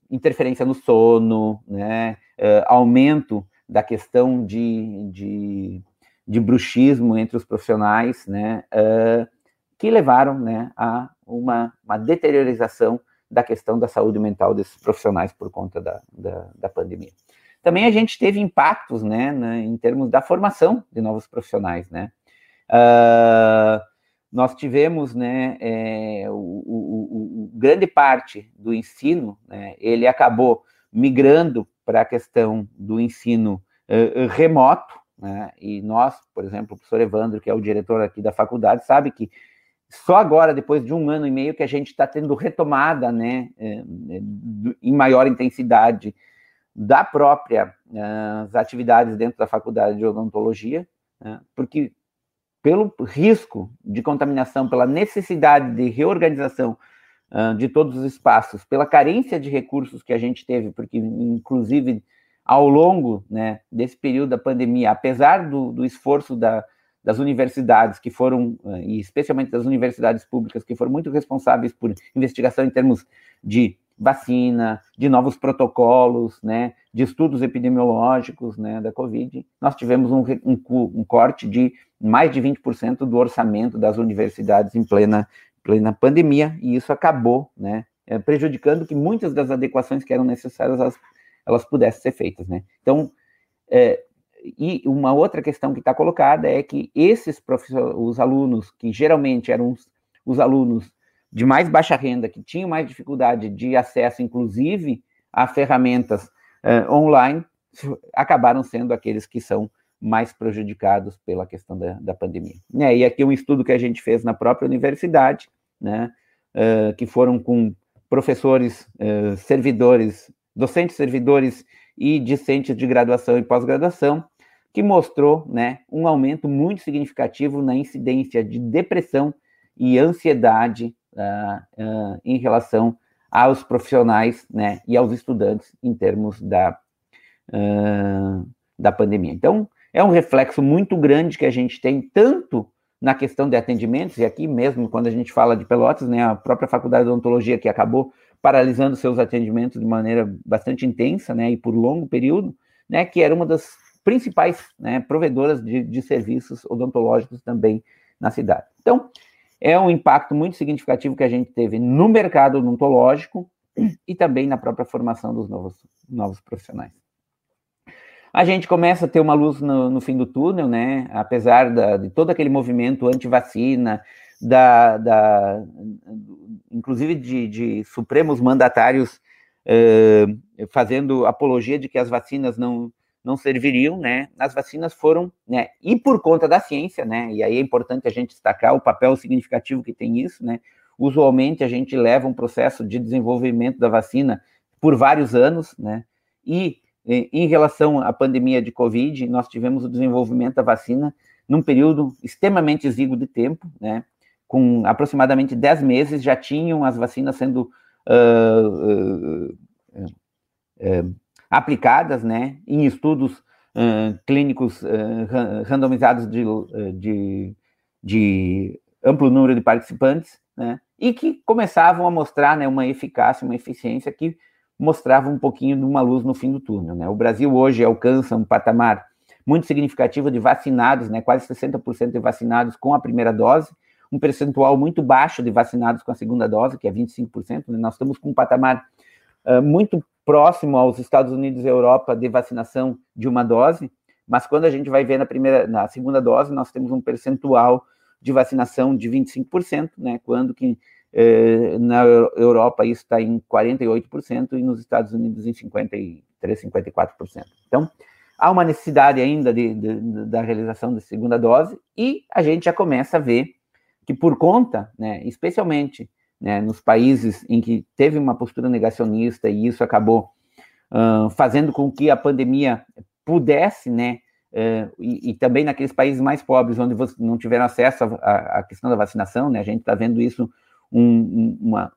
interferência no sono, né, uh, aumento da questão de, de, de bruxismo entre os profissionais, né, uh, que levaram, né, a uma, uma deteriorização da questão da saúde mental desses profissionais por conta da, da, da pandemia. Também a gente teve impactos, né, né, em termos da formação de novos profissionais, né, uh, nós tivemos, né, é, o, o, o, grande parte do ensino, né, ele acabou migrando para a questão do ensino uh, remoto, né, e nós, por exemplo, o professor Evandro, que é o diretor aqui da faculdade, sabe que só agora, depois de um ano e meio, que a gente está tendo retomada, né, em maior intensidade da própria, uh, as atividades dentro da faculdade de odontologia, né, porque pelo risco de contaminação, pela necessidade de reorganização uh, de todos os espaços, pela carência de recursos que a gente teve, porque, inclusive, ao longo, né, desse período da pandemia, apesar do, do esforço da, das universidades que foram, uh, e especialmente das universidades públicas, que foram muito responsáveis por investigação em termos de vacina, de novos protocolos, né, de estudos epidemiológicos, né, da Covid, nós tivemos um, um, um corte de mais de vinte por cento do orçamento das universidades em plena, plena pandemia, e isso acabou, né, prejudicando que muitas das adequações que eram necessárias, elas, elas pudessem ser feitas, né. Então, é, e uma outra questão que está colocada é que esses profissionais, os alunos, que geralmente eram os, os alunos de mais baixa renda, que tinham mais dificuldade de acesso, inclusive, a ferramentas eh, online, acabaram sendo aqueles que são mais prejudicados pela questão da, da pandemia. Né? E aqui um estudo que a gente fez na própria universidade, né, uh, que foram com professores, uh, servidores, docentes, servidores e discentes de graduação e pós-graduação, que mostrou, né, um aumento muito significativo na incidência de depressão e ansiedade Uh, uh, em relação aos profissionais, né, e aos estudantes em termos da, uh, da pandemia. Então, é um reflexo muito grande que a gente tem, tanto na questão de atendimentos, e aqui mesmo, quando a gente fala de Pelotas, né, a própria Faculdade de Odontologia, que acabou paralisando seus atendimentos de maneira bastante intensa, né, e por longo período, né, que era uma das principais, né, provedoras de, de serviços odontológicos também na cidade. Então, é um impacto muito significativo que a gente teve no mercado odontológico e também na própria formação dos novos, novos profissionais. A gente começa a ter uma luz no, no fim do túnel, né? Apesar da, de todo aquele movimento anti-vacina, da, da, inclusive de, de supremos mandatários eh, fazendo apologia de que as vacinas não, não serviriam, né? As vacinas foram, né? E por conta da ciência, né? E aí é importante a gente destacar o papel significativo que tem isso, né? Usualmente a gente leva um processo de desenvolvimento da vacina por vários anos, né? E em relação à pandemia de COVID, nós tivemos o desenvolvimento da vacina num período extremamente exíguo de tempo, né? Com aproximadamente dez meses já tinham as vacinas sendo uh, uh, uh, uh, aplicadas, né? Em estudos uh, clínicos uh, randomizados de, uh, de, de amplo número de participantes, né? E que começavam a mostrar, né, uma eficácia, uma eficiência que mostrava um pouquinho de uma luz no fim do túnel, né? O Brasil hoje alcança um patamar muito significativo de vacinados, né? Quase sessenta por cento de vacinados com a primeira dose, um percentual muito baixo de vacinados com a segunda dose, que é vinte e cinco por cento, né? Nós estamos com um patamar uh, muito próximo aos Estados Unidos e Europa de vacinação de uma dose, mas quando a gente vai ver na primeira, na segunda dose, nós temos um percentual de vacinação de vinte e cinco por cento, né? Quando que na Europa isso está em quarenta e oito por cento e nos Estados Unidos em cinquenta e três, cinquenta e quatro por cento. Então, há uma necessidade ainda de, de, de, da realização da segunda dose e a gente já começa a ver que por conta, né, especialmente, né, nos países em que teve uma postura negacionista e isso acabou uh, fazendo com que a pandemia pudesse, né, Uh, e, e também naqueles países mais pobres, onde você não tiveram acesso à questão da vacinação, né? A gente está vendo isso, um, um, uma,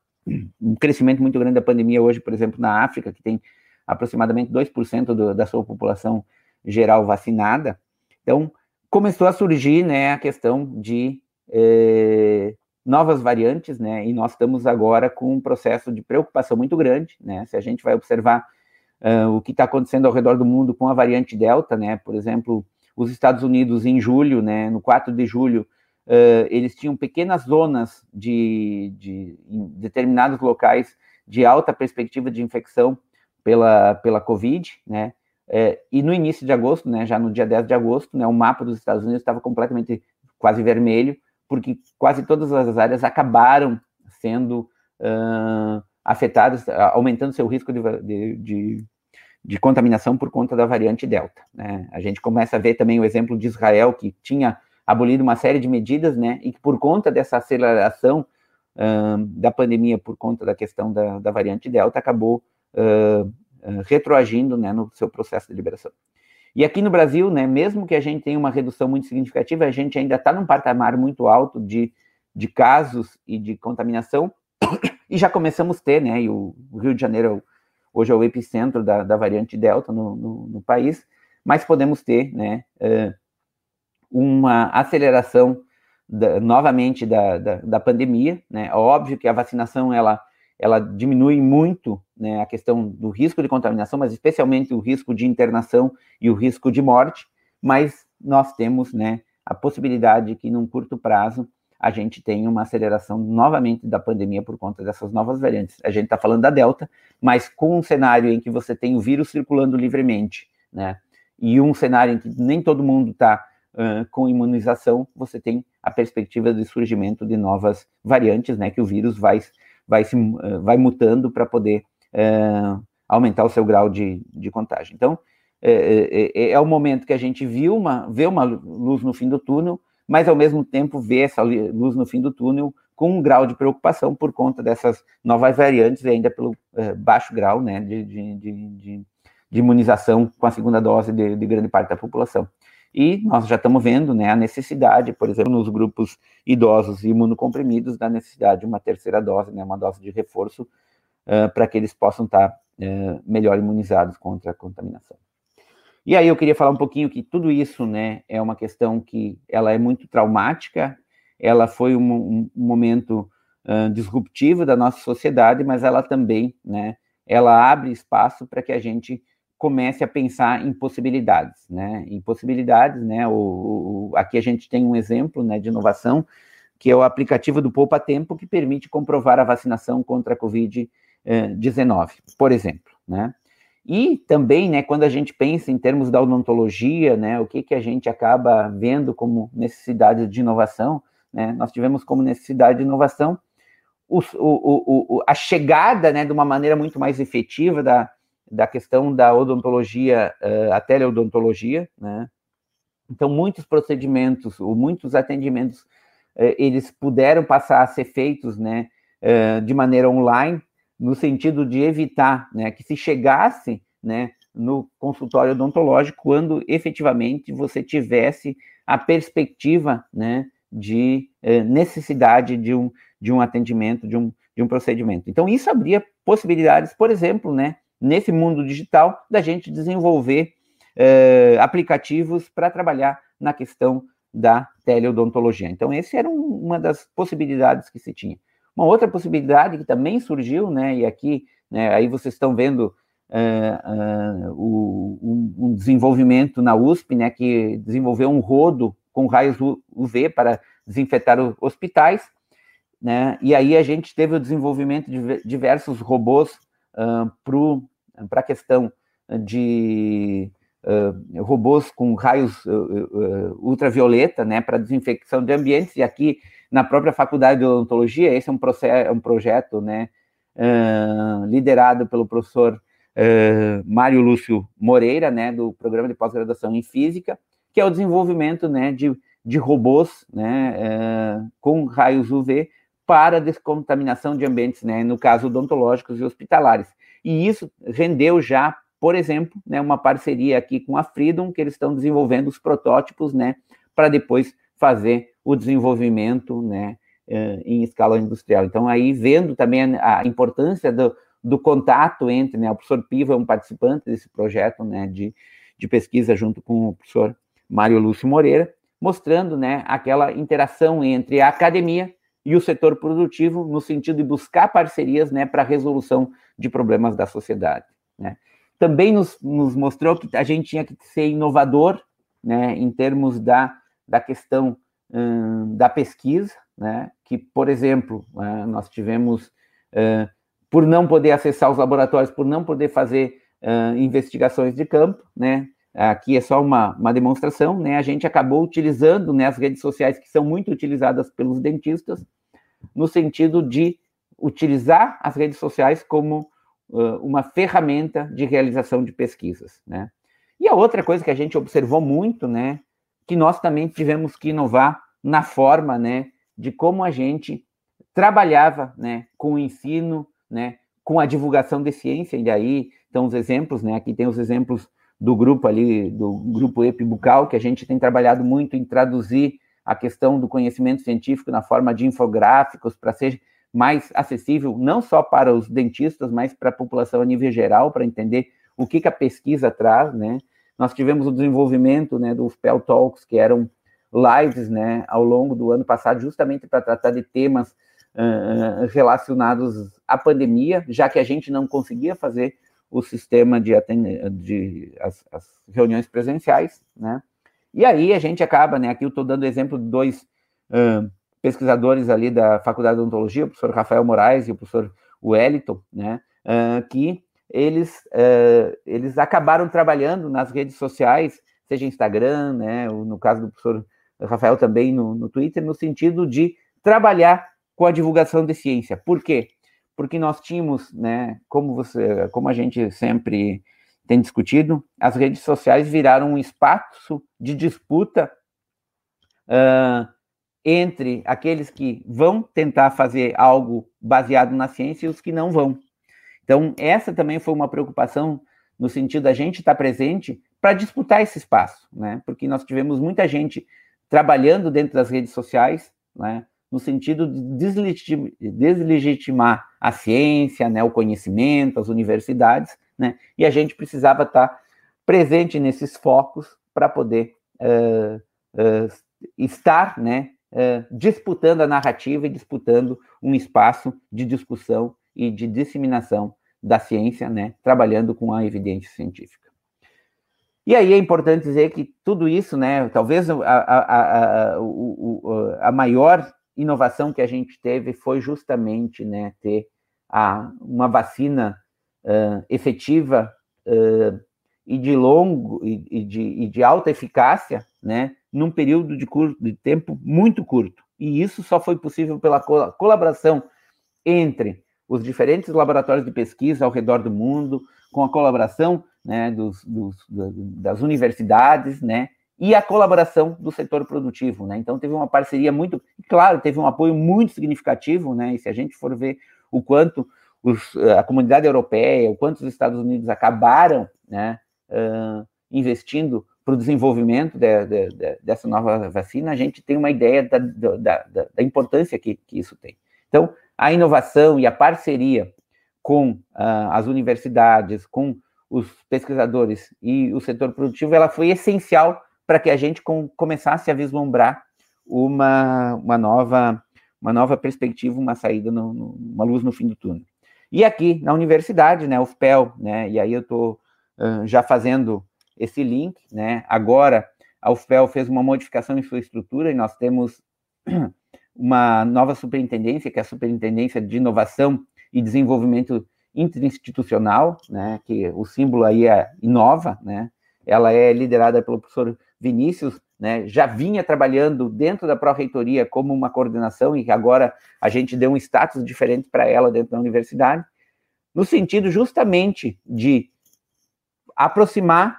um crescimento muito grande da pandemia hoje, por exemplo, na África, que tem aproximadamente dois por cento do, da sua população geral vacinada. Então, começou a surgir, né, a questão de eh, novas variantes, né? E nós estamos agora com um processo de preocupação muito grande, né? Se a gente vai observar Uh, o que está acontecendo ao redor do mundo com a variante Delta, né? Por exemplo, os Estados Unidos em julho, né? No quatro de julho, uh, eles tinham pequenas zonas de, de em determinados locais de alta perspectiva de infecção pela, pela COVID, né? Uh, e no início de agosto, né? Já no dia dez de agosto, né? O mapa dos Estados Unidos estava completamente quase vermelho, porque quase todas as áreas acabaram sendo Uh, afetadas, aumentando seu risco de, de, de, de contaminação por conta da variante Delta, né? A gente começa a ver também o exemplo de Israel, que tinha abolido uma série de medidas, né, e que por conta dessa aceleração uh, da pandemia, por conta da questão da, da variante Delta, acabou uh, uh, retroagindo, né, no seu processo de liberação. E aqui no Brasil, né, mesmo que a gente tenha uma redução muito significativa, a gente ainda está num patamar muito alto de, de casos e de contaminação, e já começamos a ter, né, e o Rio de Janeiro hoje é o epicentro da, da variante Delta no, no, no país, mas podemos ter, né, uma aceleração da, novamente da, da, da pandemia, né? Óbvio que a vacinação, ela, ela diminui muito, né, a questão do risco de contaminação, mas especialmente o risco de internação e o risco de morte, mas nós temos, né, a possibilidade que num curto prazo a gente tem uma aceleração novamente da pandemia por conta dessas novas variantes. A gente está falando da Delta, mas com um cenário em que você tem o vírus circulando livremente, né? E um cenário em que nem todo mundo está uh, com imunização, você tem a perspectiva de surgimento de novas variantes, né? Que o vírus vai, vai, se, uh, vai mutando para poder uh, aumentar o seu grau de, de contágio. Então, é, é, é o momento que a gente viu uma, vê uma luz no fim do túnel, mas ao mesmo tempo ver essa luz no fim do túnel com um grau de preocupação por conta dessas novas variantes e ainda pelo eh, baixo grau, né, de, de, de, de imunização com a segunda dose de, de grande parte da população. E nós já estamos vendo, né, a necessidade, por exemplo, nos grupos idosos e imunocomprimidos, da necessidade de uma terceira dose, né, uma dose de reforço, eh, para que eles possam estar eh, melhor imunizados contra a contaminação. E aí eu queria falar um pouquinho que tudo isso, né, é uma questão que ela é muito traumática, ela foi um, um momento uh, disruptivo da nossa sociedade, mas ela também, né, ela abre espaço para que a gente comece a pensar em possibilidades, né, em possibilidades, né, o, o, aqui a gente tem um exemplo, né, de inovação, que é o aplicativo do Poupa Tempo, que permite comprovar a vacinação contra a covid dezenove, por exemplo, né. E também, né, quando a gente pensa em termos da odontologia, né, o que, que a gente acaba vendo como necessidade de inovação, né, nós tivemos como necessidade de inovação o, o, o, a chegada, né, de uma maneira muito mais efetiva da, da questão da odontologia, uh, a teleodontologia, né. Então, muitos procedimentos, ou muitos atendimentos, uh, eles puderam passar a ser feitos, né, uh, de maneira online, no sentido de evitar, né, que se chegasse, né, no consultório odontológico quando efetivamente você tivesse a perspectiva, né, de eh, necessidade de um, de um atendimento, de um, de um procedimento. Então, isso abria possibilidades, por exemplo, né, nesse mundo digital, da gente desenvolver eh, aplicativos para trabalhar na questão da teleodontologia. Então, essa era um, uma das possibilidades que se tinha. Uma outra possibilidade que também surgiu, né, e aqui, né, aí vocês estão vendo uh, uh, o, um desenvolvimento na U S P, né, que desenvolveu um rodo com raios U V para desinfetar hospitais, né, e aí a gente teve o desenvolvimento de diversos robôs uh, para a questão de uh, robôs com raios uh, uh, ultravioleta, né, para desinfecção de ambientes, e aqui na própria Faculdade de Odontologia, esse é um, processo, um projeto, né, uh, liderado pelo professor uh, Mário Lúcio Moreira, né, do Programa de Pós-Graduação em Física, que é o desenvolvimento, né, de, de robôs, né, uh, com raios U V para descontaminação de ambientes, né, no caso odontológicos e hospitalares. E isso rendeu já, por exemplo, né, uma parceria aqui com a Freedom, que eles estão desenvolvendo os protótipos, né, para depois fazer o desenvolvimento, né, em escala industrial. Então, aí, vendo também a importância do, do contato entre, né, o professor Piva é um participante desse projeto, né, de, de pesquisa junto com o professor Mário Lúcio Moreira, mostrando, né, aquela interação entre a academia e o setor produtivo, no sentido de buscar parcerias, né, para a resolução de problemas da sociedade, né. Também nos, nos mostrou que a gente tinha que ser inovador, né, em termos da, da questão da pesquisa, né, que, por exemplo, nós tivemos, por não poder acessar os laboratórios, por não poder fazer investigações de campo, né, aqui é só uma, uma demonstração, né, a gente acabou utilizando, né, as redes sociais que são muito utilizadas pelos dentistas, no sentido de utilizar as redes sociais como uma ferramenta de realização de pesquisas, né. E a outra coisa que a gente observou muito, né, que nós também tivemos que inovar na forma, né, de como a gente trabalhava, né, com o ensino, né, com a divulgação de ciência, e aí estão os exemplos, né, aqui tem os exemplos do grupo ali, do grupo EpiBucal, que a gente tem trabalhado muito em traduzir a questão do conhecimento científico na forma de infográficos, para ser mais acessível, não só para os dentistas, mas para a população a nível geral, para entender o que, que a pesquisa traz, né. Nós tivemos o desenvolvimento, né, dos Pel Talks, que eram lives, né, ao longo do ano passado, justamente para tratar de temas uh, relacionados à pandemia, já que a gente não conseguia fazer o sistema de, de as, as reuniões presenciais, né. E aí a gente acaba, né, aqui eu estou dando exemplo de dois uh, pesquisadores ali da Faculdade de Odontologia, o professor Rafael Moraes e o professor Wellington, né, uh, que Eles, uh, eles acabaram trabalhando nas redes sociais, seja Instagram, né, ou no caso do professor Rafael também no, no Twitter, no sentido de trabalhar com a divulgação de ciência. Por quê? Porque nós tínhamos, né, como, você, como a gente sempre tem discutido, as redes sociais viraram um espaço de disputa uh, entre aqueles que vão tentar fazer algo baseado na ciência e os que não vão. Então, essa também foi uma preocupação no sentido da gente estar presente para disputar esse espaço, né? Porque nós tivemos muita gente trabalhando dentro das redes sociais, né, no sentido de deslegitimar a ciência, né, o conhecimento, as universidades, né? E a gente precisava estar presente nesses focos para poder uh, uh, estar, né, uh, disputando a narrativa e disputando um espaço de discussão e de disseminação da ciência, né, trabalhando com a evidência científica. E aí é importante dizer que tudo isso, né, talvez a, a, a, a, a maior inovação que a gente teve foi justamente, né, ter a, uma vacina uh, efetiva uh, e de longo e, e, de, e de alta eficácia, né, num período de, curto, de tempo muito curto. E isso só foi possível pela col- colaboração entre os diferentes laboratórios de pesquisa ao redor do mundo, com a colaboração, né, dos, dos, das universidades, né, e a colaboração do setor produtivo, né. Então, teve uma parceria muito... Claro, teve um apoio muito significativo, né, e se a gente for ver o quanto os, a comunidade europeia, o quanto os Estados Unidos acabaram, né, uh, investindo para o desenvolvimento de, de, de, dessa nova vacina, a gente tem uma ideia da, da, da, da importância que, que isso tem. Então, a inovação e a parceria com uh, as universidades, com os pesquisadores e o setor produtivo, ela foi essencial para que a gente com, começasse a vislumbrar uma, uma, nova, uma nova perspectiva, uma saída, no, no, uma luz no fim do túnel. E aqui, na universidade, né, U F P E L, né, e aí eu estou uh, já fazendo esse link, né, agora a U F P E L fez uma modificação em sua estrutura e nós temos uma nova superintendência, que é a Superintendência de Inovação e Desenvolvimento Interinstitucional, né, que o símbolo aí é Inova, né, ela é liderada pelo professor Vinícius, né, já vinha trabalhando dentro da pró-reitoria como uma coordenação e agora a gente deu um status diferente para ela dentro da universidade, no sentido justamente de aproximar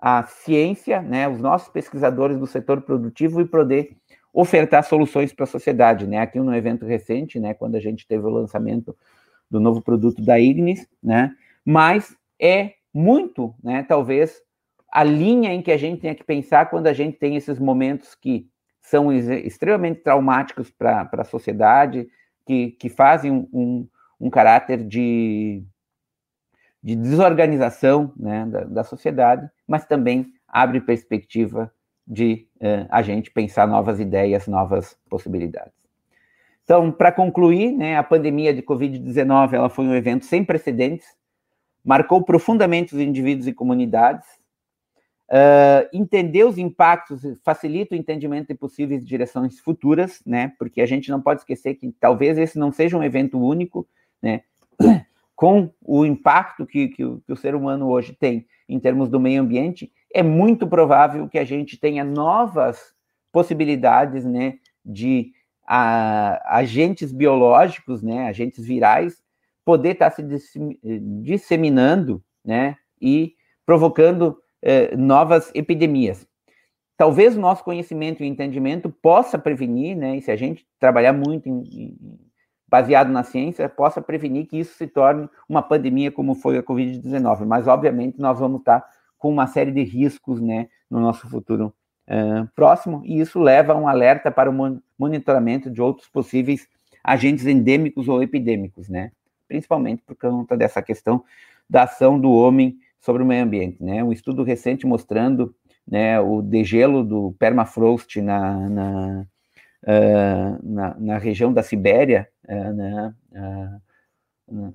a ciência, né, os nossos pesquisadores do setor produtivo e poder ofertar soluções para a sociedade, né, aqui no evento recente, né, quando a gente teve o lançamento do novo produto da Ignis, né, mas é muito, né, talvez, a linha em que a gente tem que pensar quando a gente tem esses momentos que são extremamente traumáticos para a sociedade, que, que fazem um, um, um caráter de, de desorganização, né, da, da sociedade, mas também abre perspectiva de eh, a gente pensar novas ideias, novas possibilidades. Então, para concluir, né, a pandemia de covid dezenove, ela foi um evento sem precedentes, marcou profundamente os indivíduos e comunidades, uh, entender os impactos facilita o entendimento de possíveis direções futuras, né, porque a gente não pode esquecer que talvez esse não seja um evento único, né, com o impacto que, que, o, que o ser humano hoje tem em termos do meio ambiente, é muito provável que a gente tenha novas possibilidades, né, de a, agentes biológicos, né, agentes virais, poder estar se disseminando, né, e provocando eh, novas epidemias. Talvez o nosso conhecimento e entendimento possa prevenir, né, e se a gente trabalhar muito em, em, baseado na ciência, possa prevenir que isso se torne uma pandemia como foi a covid dezenove, mas obviamente nós vamos estar com uma série de riscos, né, no nosso futuro uh, próximo, e isso leva a um alerta para o monitoramento de outros possíveis agentes endêmicos ou epidêmicos, né, principalmente por conta dessa questão da ação do homem sobre o meio ambiente, né, um estudo recente mostrando, né, o degelo do permafrost na, na, uh, na, na região da Sibéria, uh, na, uh,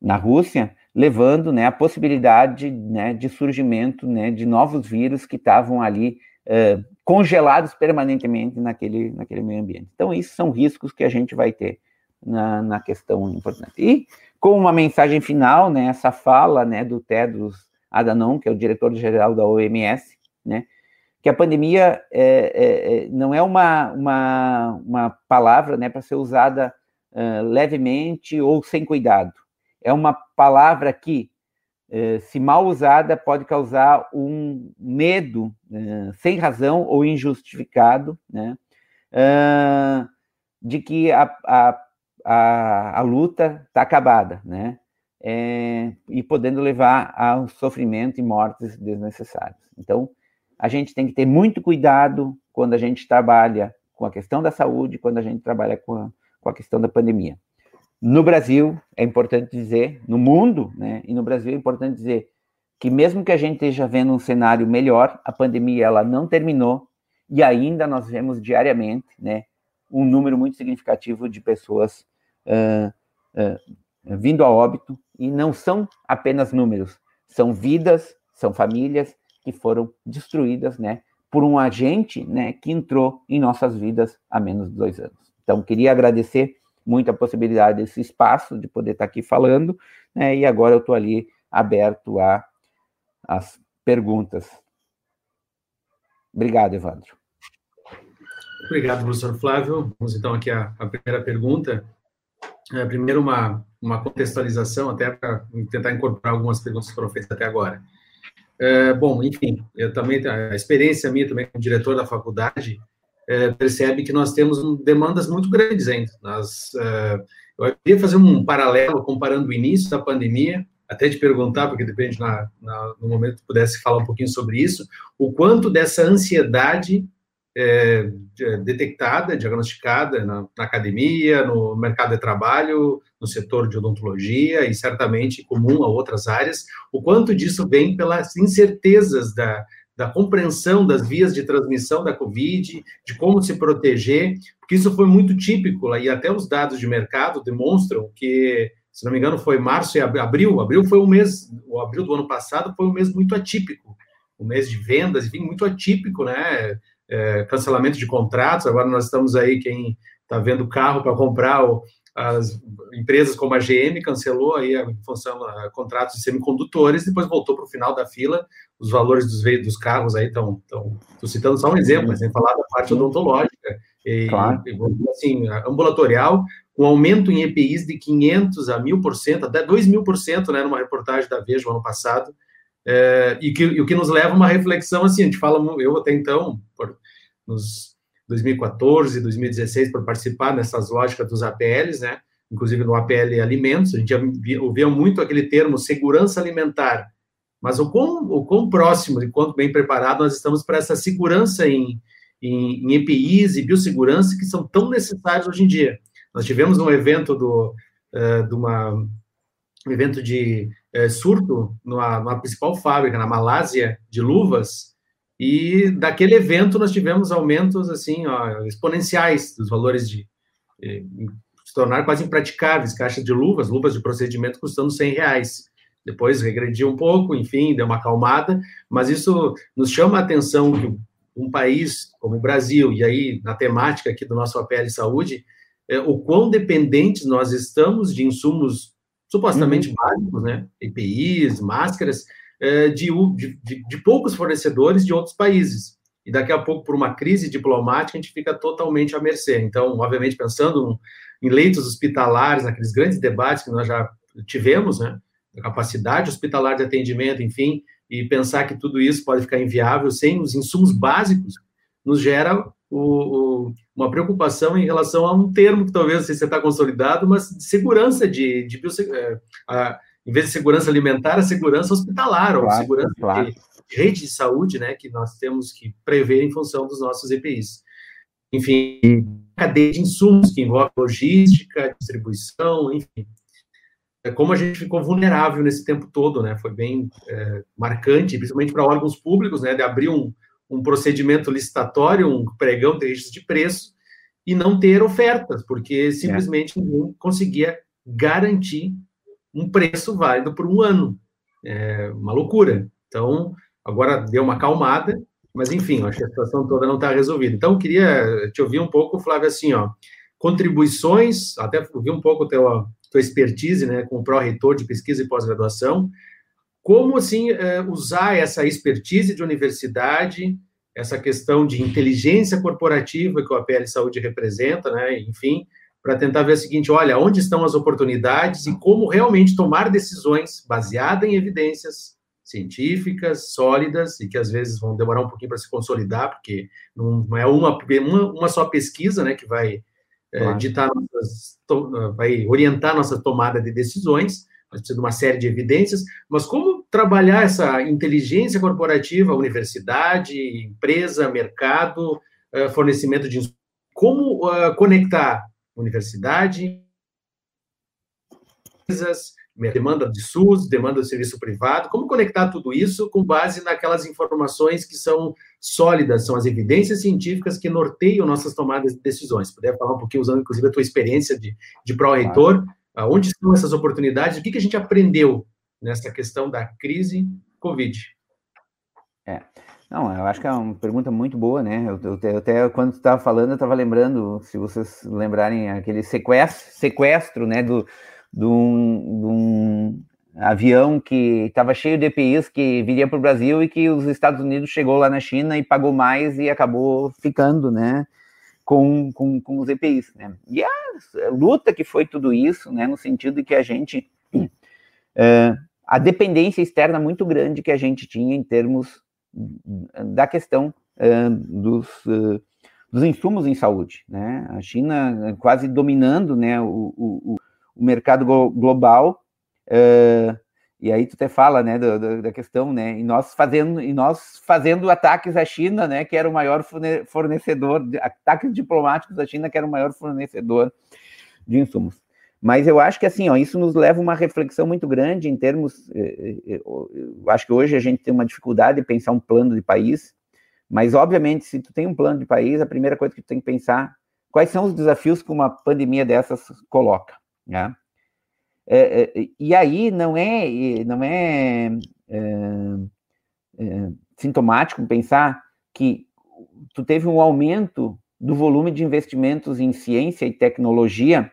na Rússia, levando, né, a possibilidade, né, de surgimento, né, de novos vírus que estavam ali uh, congelados permanentemente naquele, naquele meio ambiente. Então, isso são riscos que a gente vai ter na, na questão importante. E, com uma mensagem final, né, essa fala, né, do Tedros Adhanom, que é o diretor-geral da O M S, né, que a pandemia é, é, não é uma, uma, uma palavra, né, para ser usada uh, levemente ou sem cuidado. É uma palavra que, se mal usada, pode causar um medo sem razão ou injustificado, né, de que a, a, a, a luta está acabada, né, é, e podendo levar ao sofrimento e mortes desnecessárias. Então, a gente tem que ter muito cuidado quando a gente trabalha com a questão da saúde, quando a gente trabalha com a, com a questão da pandemia. No Brasil, é importante dizer, no mundo, né, e no Brasil é importante dizer que mesmo que a gente esteja vendo um cenário melhor, a pandemia ela não terminou e ainda nós vemos diariamente, né, um número muito significativo de pessoas uh, uh, vindo a óbito, e não são apenas números, são vidas, são famílias que foram destruídas, né, por um agente, né, que entrou em nossas vidas há menos de dois anos. Então, queria agradecer muito a possibilidade desse espaço de poder estar aqui falando, né, e agora eu estou ali aberto a, as perguntas. Obrigado, Evandro. Obrigado, professor Flávio. Vamos então aqui à, à primeira pergunta. É, primeiro, uma, uma contextualização, até para tentar incorporar algumas perguntas que foram feitas até agora. É, bom, enfim, eu também, a experiência minha também como diretor da faculdade é, percebe que nós temos demandas muito grandes ainda. Nós, é, eu queria fazer um paralelo comparando o início da pandemia, até te perguntar, porque depende na, na, no momento que pudesse falar um pouquinho sobre isso, o quanto dessa ansiedade É, detectada, diagnosticada na, na academia, no mercado de trabalho, no setor de odontologia e certamente comum a outras áreas, o quanto disso vem pelas incertezas da, da compreensão das vias de transmissão da COVID, de como se proteger, porque isso foi muito típico, e até os dados de mercado demonstram que, se não me engano, foi março e abril, abril foi um mês, o abril do ano passado foi um mês muito atípico, um mês de vendas, enfim, muito atípico, né? É, cancelamento de contratos, agora nós estamos aí, quem está vendo carro para comprar, o, as empresas como a G M cancelou aí a função a, contratos de semicondutores, depois voltou para o final da fila, os valores dos veículos dos carros aí estão, estou citando só um exemplo, mas sem falar da parte odontológica, e, claro. e, assim, ambulatorial, com aumento em E P Is de quinhentos a mil por cento, até dois mil por cento, né, numa reportagem da Veja no ano passado. É, e, que, e o que nos leva a uma reflexão, assim, a gente fala, eu até então, por, nos dois mil e quatorze, dois mil e dezesseis, por participar nessas lógicas dos A P Ls, né, inclusive no A P L Alimentos, a gente ouvia muito aquele termo segurança alimentar, mas o quão, o quão próximo e quanto bem preparado nós estamos para essa segurança em, em, em E P Is e biossegurança que são tão necessários hoje em dia. Nós tivemos um evento do, uh, de uma... um evento de é, surto numa, numa principal fábrica, na Malásia, de luvas, e daquele evento nós tivemos aumentos assim, ó, exponenciais dos valores de, de, de se tornar quase impraticáveis, caixas de luvas, luvas de procedimento custando cem reais. Depois regrediu um pouco, enfim, deu uma acalmada, mas isso nos chama a atenção que um país como o Brasil, e aí na temática aqui do nosso A P L Saúde, é, o quão dependentes nós estamos de insumos supostamente uhum. básicos, né, E P Is, máscaras, de, de, de poucos fornecedores de outros países. E daqui a pouco, por uma crise diplomática, a gente fica totalmente à mercê. Então, obviamente, pensando em leitos hospitalares, naqueles grandes debates que nós já tivemos, né, da capacidade hospitalar de atendimento, enfim, e pensar que tudo isso pode ficar inviável sem os insumos básicos, nos gera o, o, uma preocupação em relação a um termo que talvez, não sei se está consolidado, mas de segurança, de, de biosegu... a, em vez de segurança alimentar, a segurança hospitalar, claro, ou segurança claro. de, de rede de saúde, né, que nós temos que prever em função dos nossos E P Is. Enfim, cadeia de insumos que envolve logística, distribuição, enfim. É como a gente ficou vulnerável nesse tempo todo, né, foi bem é, marcante, principalmente para órgãos públicos, né, de abrir um um procedimento licitatório, um pregão de registro de preço, e não ter ofertas, porque simplesmente é. ninguém conseguia garantir um preço válido por um ano. É uma loucura. Então, agora deu uma acalmada, mas, enfim, acho que a situação toda não está resolvida. Então, eu queria te ouvir um pouco, Flávio, assim, ó, contribuições, até ouvir um pouco a tua, tua expertise, né, como pró-reitor de pesquisa e pós-graduação, como, assim, usar essa expertise de universidade, essa questão de inteligência corporativa que o A P L Saúde representa, né, enfim, para tentar ver o seguinte, olha, onde estão as oportunidades e como realmente tomar decisões baseadas em evidências científicas, sólidas, e que às vezes vão demorar um pouquinho para se consolidar, porque não é uma, uma só pesquisa, né, que vai, claro. é, ditar nossas, vai orientar nossa tomada de decisões, mas precisa de uma série de evidências, mas como trabalhar essa inteligência corporativa, universidade, empresa, mercado, fornecimento de insumos, como uh, conectar universidade, empresas, demanda de SUS, demanda do serviço privado, como conectar tudo isso com base naquelas informações que são sólidas, são as evidências científicas que norteiam nossas tomadas de decisões. Se puder falar um pouquinho, usando inclusive a tua experiência de, de pró-reitor, claro. Onde estão essas oportunidades? O que a gente aprendeu nessa questão da crise COVID? É, não, eu acho que é uma pergunta muito boa, né? Eu, eu, eu até quando tu estava falando, eu estava lembrando, se vocês lembrarem, aquele sequestro, sequestro, né, do, do, um, do um, avião que estava cheio de E P Is que viria para o Brasil e que os Estados Unidos chegou lá na China e pagou mais e acabou ficando, né, com, com, com os E P Is, né. E a luta que foi tudo isso, né, no sentido de que a gente... É, a dependência externa muito grande que a gente tinha em termos da questão é, dos... É, dos insumos em saúde, né? A China quase dominando, né, o, o, o mercado global, uh, e aí tu até fala, né, da, da questão, né, e nós fazendo, e nós fazendo ataques à China, né, que era o maior fornecedor, ataques diplomáticos à China, que era o maior fornecedor de insumos. Mas eu acho que, assim, ó, isso nos leva a uma reflexão muito grande em termos, eu acho que hoje a gente tem uma dificuldade de pensar um plano de país. Mas, obviamente, se tu tem um plano de país, a primeira coisa que tu tem que pensar, quais são os desafios que uma pandemia dessas coloca, né? É, é, e aí não é, não é, é, é sintomático pensar que tu teve um aumento do volume de investimentos em ciência e tecnologia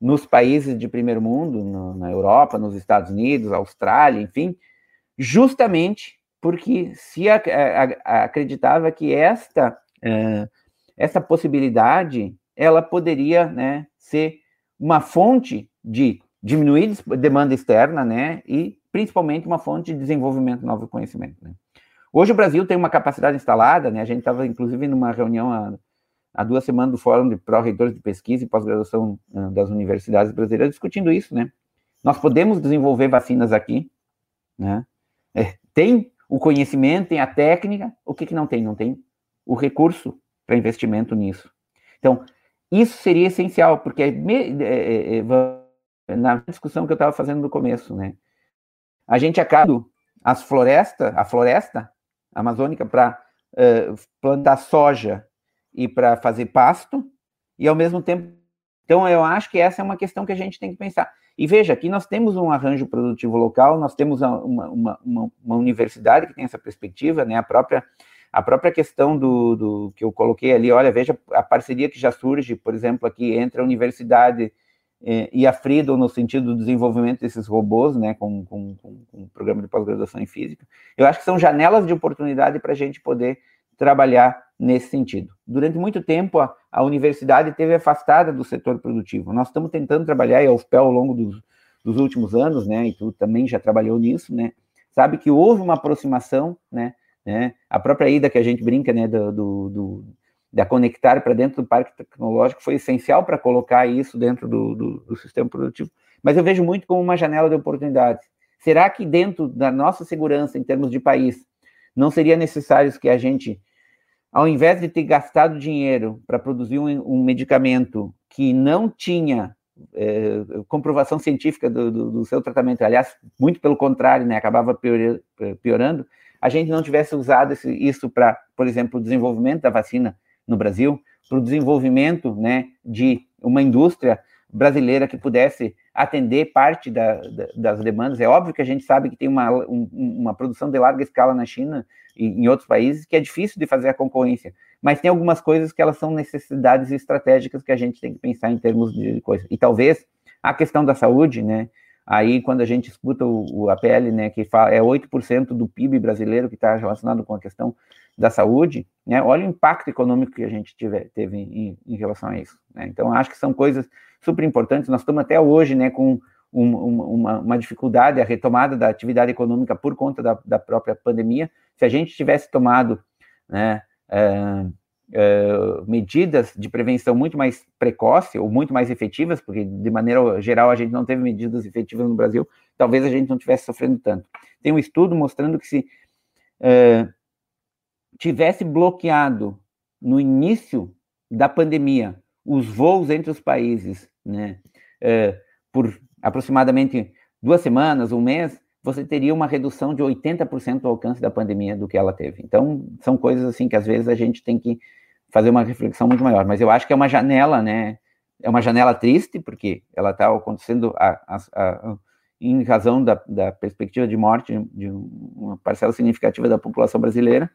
nos países de primeiro mundo, no, na Europa, nos Estados Unidos, Austrália, enfim, justamente... porque se a, a, a acreditava que esta, é, essa possibilidade, ela poderia, né, ser uma fonte de diminuir demanda externa, né, e principalmente uma fonte de desenvolvimento de novo conhecimento, né. Hoje o Brasil tem uma capacidade instalada, né, a gente estava inclusive numa reunião há, há duas semanas do Fórum de Pró-Reitores de Pesquisa e Pós-Graduação das Universidades Brasileiras discutindo isso, né. Nós podemos desenvolver vacinas aqui, né, é, tem... o conhecimento, tem a técnica, o que que não tem? Não tem o recurso para investimento nisso. Então, isso seria essencial, porque é, é, é, na discussão que eu estava fazendo no começo, né? A gente acaba as florestas, a floresta amazônica para uh, plantar soja e para fazer pasto, e ao mesmo tempo... Então, eu acho que essa é uma questão que a gente tem que pensar. E veja, aqui nós temos um arranjo produtivo local, nós temos uma, uma, uma, uma universidade que tem essa perspectiva, né? A própria, a própria questão do, do que eu coloquei ali, olha, veja a parceria que já surge, por exemplo, aqui entre a universidade eh, e a Freedom, no sentido do desenvolvimento desses robôs, né? Com, com, com, com o programa de pós-graduação em física. Eu acho que são janelas de oportunidade para a gente poder trabalhar nesse sentido. Durante muito tempo, a, a universidade esteve afastada do setor produtivo. Nós estamos tentando trabalhar, e a UFPEL ao longo dos, dos últimos anos, né, e tu também já trabalhou nisso, né, sabe que houve uma aproximação, né, né, a própria ida que a gente brinca, né, do, do, do, da Conectar para dentro do Parque Tecnológico foi essencial para colocar isso dentro do, do, do sistema produtivo. Mas eu vejo muito como uma janela de oportunidades. Será que dentro da nossa segurança, em termos de país, não seria necessário que a gente, ao invés de ter gastado dinheiro para produzir um, um medicamento que não tinha é, comprovação científica do, do, do seu tratamento, aliás, muito pelo contrário, né, acabava pior, piorando, a gente não tivesse usado esse, isso para, por exemplo, o desenvolvimento da vacina no Brasil, para o desenvolvimento, né, de uma indústria brasileira que pudesse atender parte da, da, das demandas. É óbvio que a gente sabe que tem uma, um, uma produção de larga escala na China e em outros países que é difícil de fazer a concorrência, mas tem algumas coisas que elas são necessidades estratégicas que a gente tem que pensar em termos de coisa. E talvez a questão da saúde, né, aí quando a gente escuta o, o A P L, né, que fala, é oito por cento do P I B brasileiro que está relacionado com a questão da saúde, né, olha o impacto econômico que a gente tiver, teve em, em relação a isso, né. Então, acho que são coisas super importantes. Nós estamos até hoje, né, com um, uma, uma dificuldade, a retomada da atividade econômica por conta da, da própria pandemia. Se a gente tivesse tomado, né, uh, uh, medidas de prevenção muito mais precoce ou muito mais efetivas, porque de maneira geral a gente não teve medidas efetivas no Brasil, talvez a gente não tivesse sofrendo tanto. Tem um estudo mostrando que se... Uh, tivesse bloqueado no início da pandemia os voos entre os países, né, é, por aproximadamente duas semanas, um mês, você teria uma redução de oitenta por cento do alcance da pandemia do que ela teve. Então, são coisas assim que às vezes a gente tem que fazer uma reflexão muito maior, mas eu acho que é uma janela, né, é uma janela triste, porque ela está acontecendo a, a, a, em razão da, da perspectiva de morte de uma parcela significativa da população brasileira,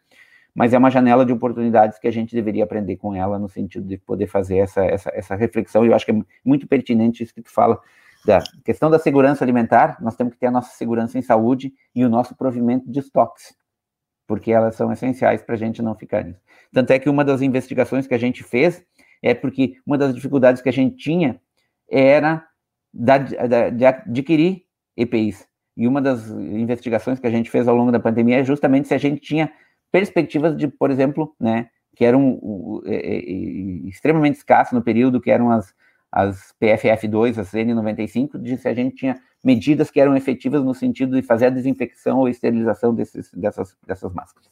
mas é uma janela de oportunidades que a gente deveria aprender com ela, no sentido de poder fazer essa, essa, essa reflexão, e eu acho que é muito pertinente isso que tu fala da questão da segurança alimentar, nós temos que ter a nossa segurança em saúde e o nosso provimento de estoques, porque elas são essenciais para a gente não ficar nisso. Tanto é que uma das investigações que a gente fez é porque uma das dificuldades que a gente tinha era da, da, de adquirir E P Is. E uma das investigações que a gente fez ao longo da pandemia é justamente se a gente tinha perspectivas de, por exemplo, né, que eram uh, é, é, extremamente escassas no período, que eram as, as P F F dois, as N noventa e cinco, de se a gente tinha medidas que eram efetivas no sentido de fazer a desinfecção ou esterilização desses, dessas, dessas máscaras.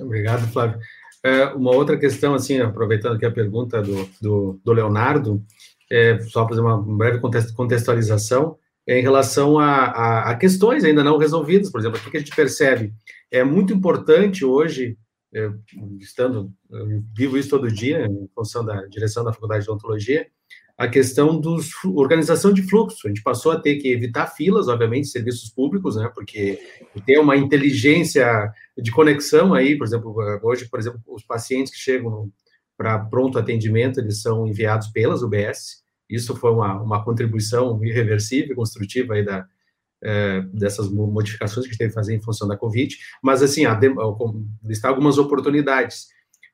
Obrigado, Flávio. É, uma outra questão, assim, aproveitando aqui a pergunta do, do, do Leonardo, é, só fazer uma breve contextualização, é em relação a, a, a questões ainda não resolvidas. Por exemplo, o que a gente percebe? É muito importante hoje, eu, estando, eu vivo isso todo dia, em função da direção da Faculdade de Odontologia, a questão da organização de fluxo. A gente passou a ter que evitar filas, obviamente, serviços públicos, né? Porque tem uma inteligência de conexão aí, por exemplo, hoje, por exemplo, os pacientes que chegam para pronto atendimento, eles são enviados pelas U B S. Isso foi uma, uma contribuição irreversível, construtiva aí da, é, dessas modificações que a gente teve que fazer em função da Covid. Mas, assim, a de, listar algumas oportunidades.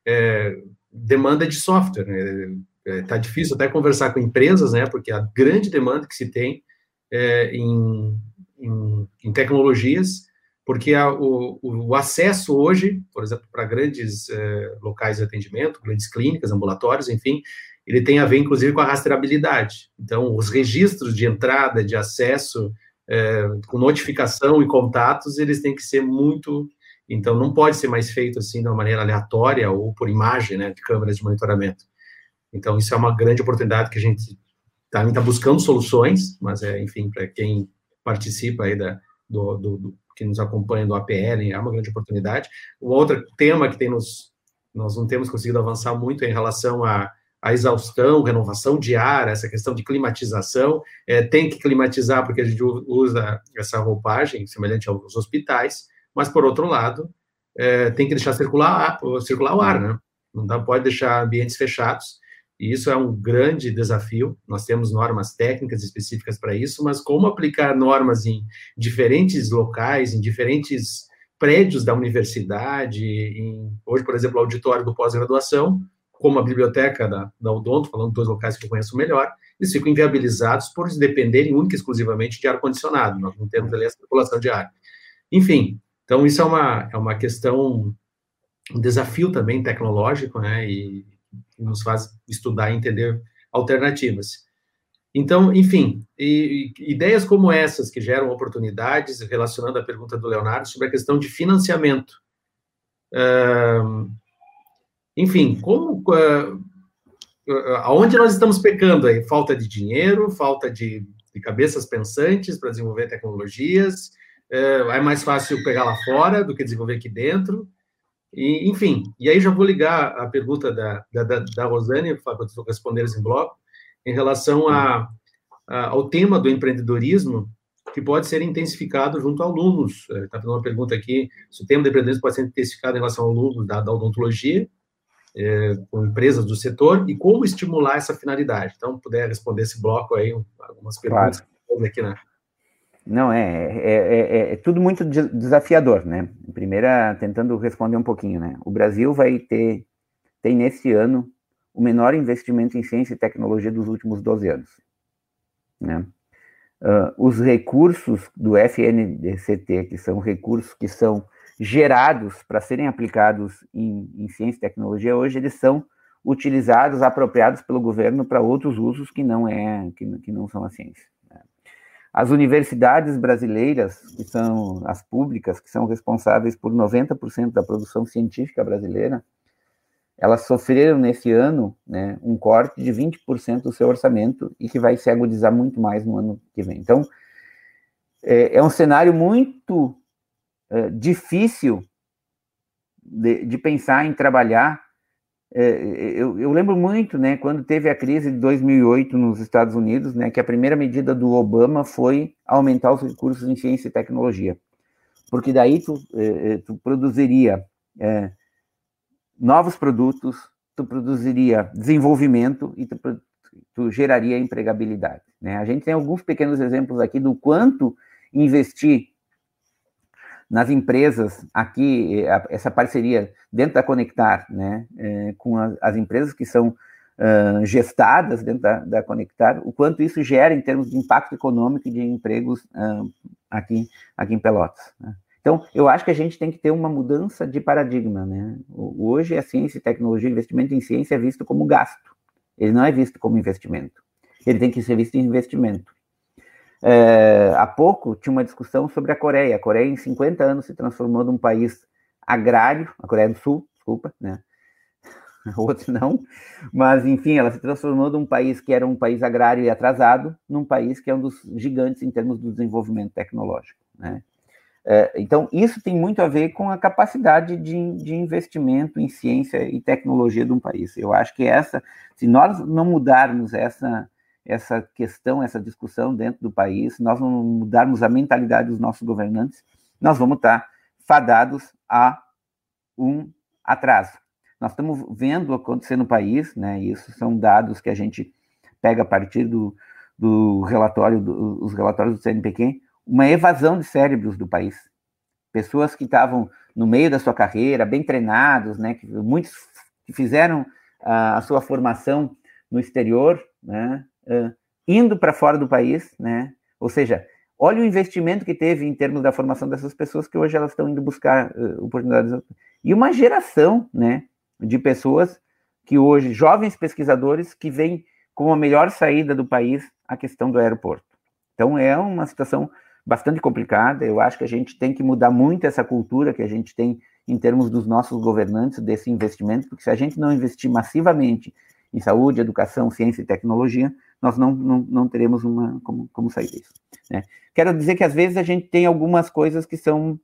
É, demanda de software, né? Está difícil até conversar com empresas, né, porque a grande demanda que se tem é, em, em, em tecnologias, porque a, o, o acesso hoje, por exemplo, para grandes é, locais de atendimento, grandes clínicas, ambulatórios, enfim, ele tem a ver, inclusive, com a rastreabilidade. Então, os registros de entrada, de acesso, é, com notificação e contatos, eles têm que ser muito... Então, não pode ser mais feito, assim, de uma maneira aleatória ou por imagem, né, de câmeras de monitoramento. Então, isso é uma grande oportunidade que a gente está tá buscando soluções, mas, é, enfim, para quem participa aí, da, do, do, do, que nos acompanha do A P L, é uma grande oportunidade. O outro tema que tem nos, nós não temos conseguido avançar muito é em relação à exaustão, renovação de ar, essa questão de climatização. É, tem que climatizar porque a gente usa essa roupagem semelhante aos hospitais, mas, por outro lado, é, tem que deixar circular, circular o ar, né? Não dá, pode deixar ambientes fechados. E isso é um grande desafio. Nós temos normas técnicas específicas para isso, mas como aplicar normas em diferentes locais, em diferentes prédios da universidade, em, hoje, por exemplo, o auditório do pós-graduação, como a biblioteca da, da Odonto, falando de dois locais que eu conheço melhor, eles ficam inviabilizados por dependerem única e exclusivamente de ar-condicionado. Nós não temos ali a circulação de ar. Enfim, então isso é uma, é uma questão, um desafio também tecnológico, né, e nos faz estudar e entender alternativas. Então, enfim, e, e ideias como essas que geram oportunidades, relacionando a pergunta do Leonardo sobre a questão de financiamento. Uh, enfim, como, uh, uh, aonde nós estamos pecando aí? Falta de dinheiro, falta de, de cabeças pensantes para desenvolver tecnologias, uh, é mais fácil pegar lá fora do que desenvolver aqui dentro. E, enfim, e aí já vou ligar a pergunta da, da, da Rosane, para responder em bloco, em relação a, a, ao tema do empreendedorismo, que pode ser intensificado junto a alunos. Está fazendo uma pergunta aqui, se o tema do empreendedorismo pode ser intensificado em relação ao aluno da, da odontologia, é, com empresas do setor, e como estimular essa finalidade. Então, puder responder esse bloco aí, algumas perguntas claro. Que eu aqui, né? Não, é, é, é, é tudo muito desafiador, né? Primeira, tentando responder um pouquinho, né? O Brasil vai ter, tem nesse ano, o menor investimento em ciência e tecnologia dos últimos doze anos, né? Uh, os recursos do F N D C T, que são recursos que são gerados para serem aplicados em, em ciência e tecnologia, hoje eles são utilizados, apropriados pelo governo para outros usos que não, é, que, que não são a ciência. As universidades brasileiras, que são as públicas, que são responsáveis por noventa por cento da produção científica brasileira, elas sofreram nesse ano, né, um corte de vinte por cento do seu orçamento e que vai se agudizar muito mais no ano que vem. Então, é, é um cenário muito é, difícil de, de pensar em trabalhar. Eu, eu lembro muito, né, quando teve a crise de dois mil e oito nos Estados Unidos, né, que a primeira medida do Obama foi aumentar os recursos em ciência e tecnologia, porque daí tu, tu produziria é, novos produtos, tu produziria desenvolvimento e tu tu geraria empregabilidade, né? A gente tem alguns pequenos exemplos aqui do quanto investir nas empresas aqui, essa parceria dentro da Conectar, né, é, com as, as empresas que são uh, gestadas dentro da, da Conectar, o quanto isso gera em termos de impacto econômico e de empregos uh, aqui, aqui em Pelotas, né? Então, eu acho que a gente tem que ter uma mudança de paradigma, né? Hoje, a ciência, tecnologia, investimento em ciência é visto como gasto. Ele não é visto como investimento. Ele tem que ser visto em investimento. É, há pouco, tinha uma discussão sobre a Coreia. A Coreia, em cinquenta anos, se transformou num país agrário, a Coreia do Sul, desculpa, né? Outro não. Mas, enfim, ela se transformou de um país que era um país agrário e atrasado, num país que é um dos gigantes em termos do desenvolvimento tecnológico, né? Então, isso tem muito a ver com a capacidade de, de investimento em ciência e tecnologia de um país. Eu acho que essa, se nós não mudarmos essa, essa questão, essa discussão dentro do país, se nós não mudarmos a mentalidade dos nossos governantes, nós vamos estar fadados a um atraso. Nós estamos vendo acontecer no país, né, e isso são dados que a gente pega a partir do, do relatório, do, os relatórios do C N P Q, uma evasão de cérebros do país. Pessoas que estavam no meio da sua carreira, bem treinados, né, que muitos fizeram a, a sua formação no exterior, né, uh, indo para fora do país, né, ou seja, olha o investimento que teve em termos da formação dessas pessoas que hoje elas estão indo buscar uh, oportunidades. E uma geração, né, de pessoas que hoje, jovens pesquisadores, que vêm com a melhor saída do país a questão do aeroporto. Então é uma situação bastante complicada. Eu acho que a gente tem que mudar muito essa cultura que a gente tem em termos dos nossos governantes, desse investimento, porque se a gente não investir massivamente em saúde, educação, ciência e tecnologia, nós não, não, não teremos uma, como, como sair disso, né? Quero dizer que às vezes a gente tem algumas coisas que são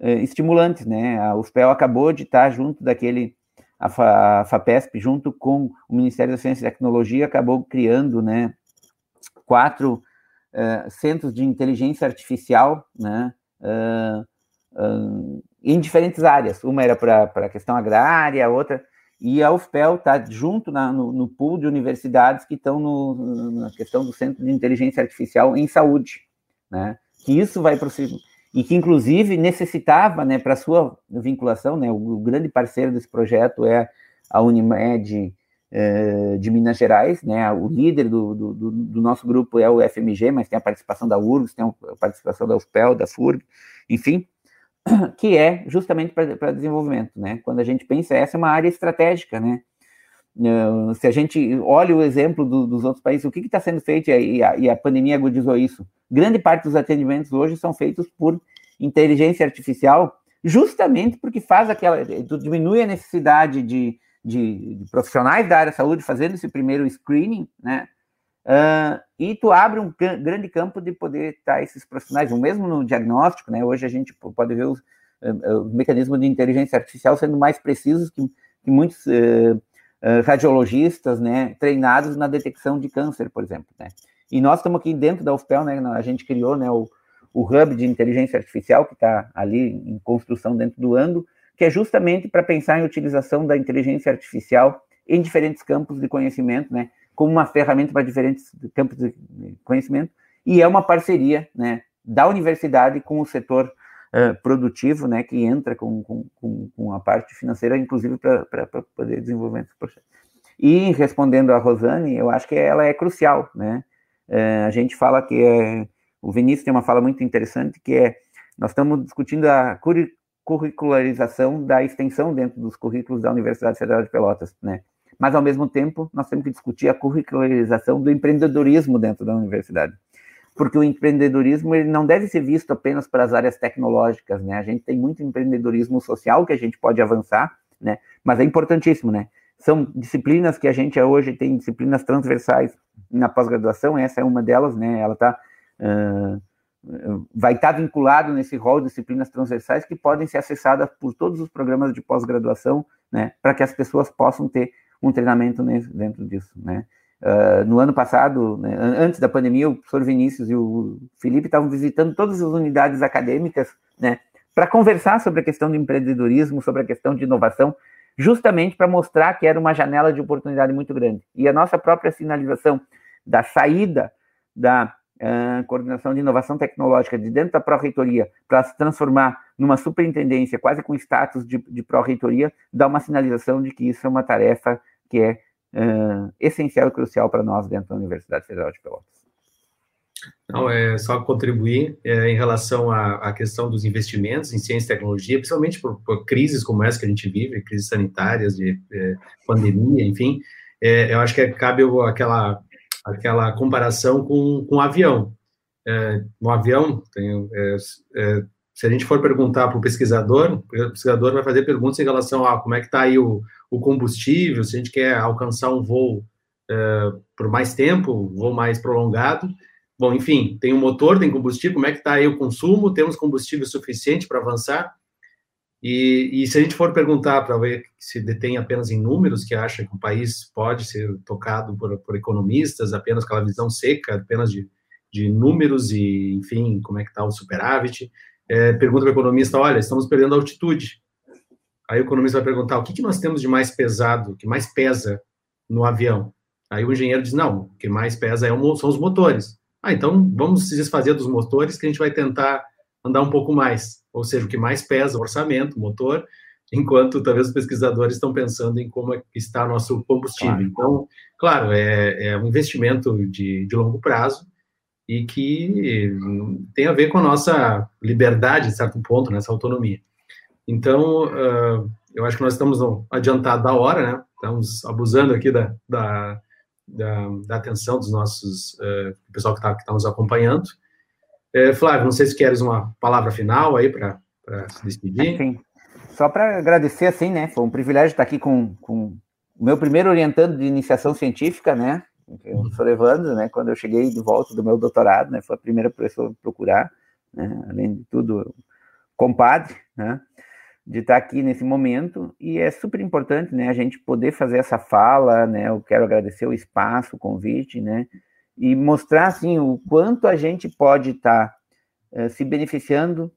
eh, estimulantes, né? A UFPEL acabou de estar junto daquele, a, Fa, a FAPESP, junto com o Ministério da Ciência e Tecnologia, acabou criando, né, quatro... Uh, centros de inteligência artificial, né, uh, uh, em diferentes áreas. Uma era para a questão agrária, a outra... E a UFPEL está junto na, no, no pool de universidades que estão na questão do centro de inteligência artificial em saúde, né, que isso vai prosseguir. E que, inclusive, necessitava, né, para sua vinculação, né, o, o grande parceiro desse projeto é a Unimed de Minas Gerais, né? O líder do, do, do nosso grupo é o F M G, mas tem a participação da U R G S, tem a participação da UFPEL, da FURG, enfim, que é justamente para desenvolvimento, né? Quando a gente pensa, essa é uma área estratégica, né? Se a gente olha o exemplo do, dos outros países, o que está sendo feito, e a, e a pandemia agudizou isso, grande parte dos atendimentos hoje são feitos por inteligência artificial, justamente porque faz aquela, diminui a necessidade de De, de profissionais da área da saúde fazendo esse primeiro screening, né, uh, e tu abre um grande campo de poder estar tá, esses profissionais, ou mesmo no diagnóstico, né, hoje a gente pode ver os, uh, os mecanismos de inteligência artificial sendo mais precisos que, que muitos uh, uh, radiologistas, né, treinados na detecção de câncer, por exemplo, né, e nós estamos aqui dentro da UFPEL, né, a gente criou, né, o, o hub de inteligência artificial que está ali em construção dentro do ANDO, que é justamente para pensar em utilização da inteligência artificial em diferentes campos de conhecimento, né, como uma ferramenta para diferentes campos de conhecimento, e é uma parceria, né, da universidade com o setor uh, produtivo, né, que entra com, com, com, com a parte financeira, inclusive para poder desenvolver esse projeto. E, respondendo a Rosane, eu acho que ela é crucial, né, uh, a gente fala que é, o Vinícius tem uma fala muito interessante, que é, nós estamos discutindo a curiosidade, curricularização da extensão dentro dos currículos da Universidade Federal de Pelotas, né? Mas, ao mesmo tempo, nós temos que discutir a curricularização do empreendedorismo dentro da universidade, porque o empreendedorismo ele não deve ser visto apenas para as áreas tecnológicas, né? A gente tem muito empreendedorismo social que a gente pode avançar, né? Mas é importantíssimo, né? São disciplinas que a gente hoje tem, disciplinas transversais na pós-graduação, essa é uma delas, né? Ela está... Uh... vai estar vinculado nesse rol de disciplinas transversais que podem ser acessadas por todos os programas de pós-graduação, né, para que as pessoas possam ter um treinamento dentro disso, né. Uh, no ano passado, né, antes da pandemia, o professor Vinícius e o Felipe estavam visitando todas as unidades acadêmicas, né, para conversar sobre a questão de empreendedorismo, sobre a questão de inovação, justamente para mostrar que era uma janela de oportunidade muito grande. E a nossa própria sinalização da saída da uh, coordenação de inovação tecnológica de dentro da pró-reitoria para se transformar numa superintendência, quase com status de, de pró-reitoria, dá uma sinalização de que isso é uma tarefa que é uh, essencial e crucial para nós dentro da Universidade Federal de Pelotas. Não, é só contribuir é, em relação à, à questão dos investimentos em ciência e tecnologia, principalmente por, por crises como essa que a gente vive, crises sanitárias, de é, pandemia, enfim, é, eu acho que cabe aquela, aquela comparação com, com o avião. É, no avião, tem, é, é, se a gente for perguntar para o pesquisador, o pesquisador vai fazer perguntas em relação a como é que está aí o, o combustível, se a gente quer alcançar um voo é, por mais tempo, um voo mais prolongado. Bom, enfim, tem um motor, tem combustível, como é que está aí o consumo? Temos combustível suficiente para avançar? E, e se a gente for perguntar para ver se detém apenas em números, que acha que o país pode ser tocado por, por economistas, apenas com a visão seca, apenas de, de números e, enfim, como é que está o superávit, é, pergunta para o economista, olha, estamos perdendo altitude. Aí o economista vai perguntar, o que, que nós temos de mais pesado, que mais pesa no avião? Aí o engenheiro diz, não, o que mais pesa é o, são os motores. Ah, então vamos se desfazer dos motores que a gente vai tentar andar um pouco mais. Ou seja, o que mais pesa, o orçamento, o motor, enquanto talvez os pesquisadores estão pensando em como está o nosso combustível. Claro. Então, claro, é, é um investimento de, de longo prazo e que tem a ver com a nossa liberdade, de certo ponto, nessa autonomia. Então, uh, eu acho que nós estamos adiantados da hora, né? Estamos abusando aqui da... da Da, da atenção dos nossos uh, pessoal que está que tá nos acompanhando. É, Flávio, não sei se queres uma palavra final aí para se despedir. Sim. Só para agradecer, assim, né? Foi um privilégio estar aqui com, com o meu primeiro orientando de iniciação científica, né? Eu sou Evandro, né? Quando eu cheguei de volta do meu doutorado, né? Foi a primeira pessoa a procurar, né? Além de tudo, compadre, né? De estar aqui nesse momento, e é super importante, né, a gente poder fazer essa fala, né, eu quero agradecer o espaço, o convite, né, e mostrar, assim, o quanto a gente pode estar uh, se beneficiando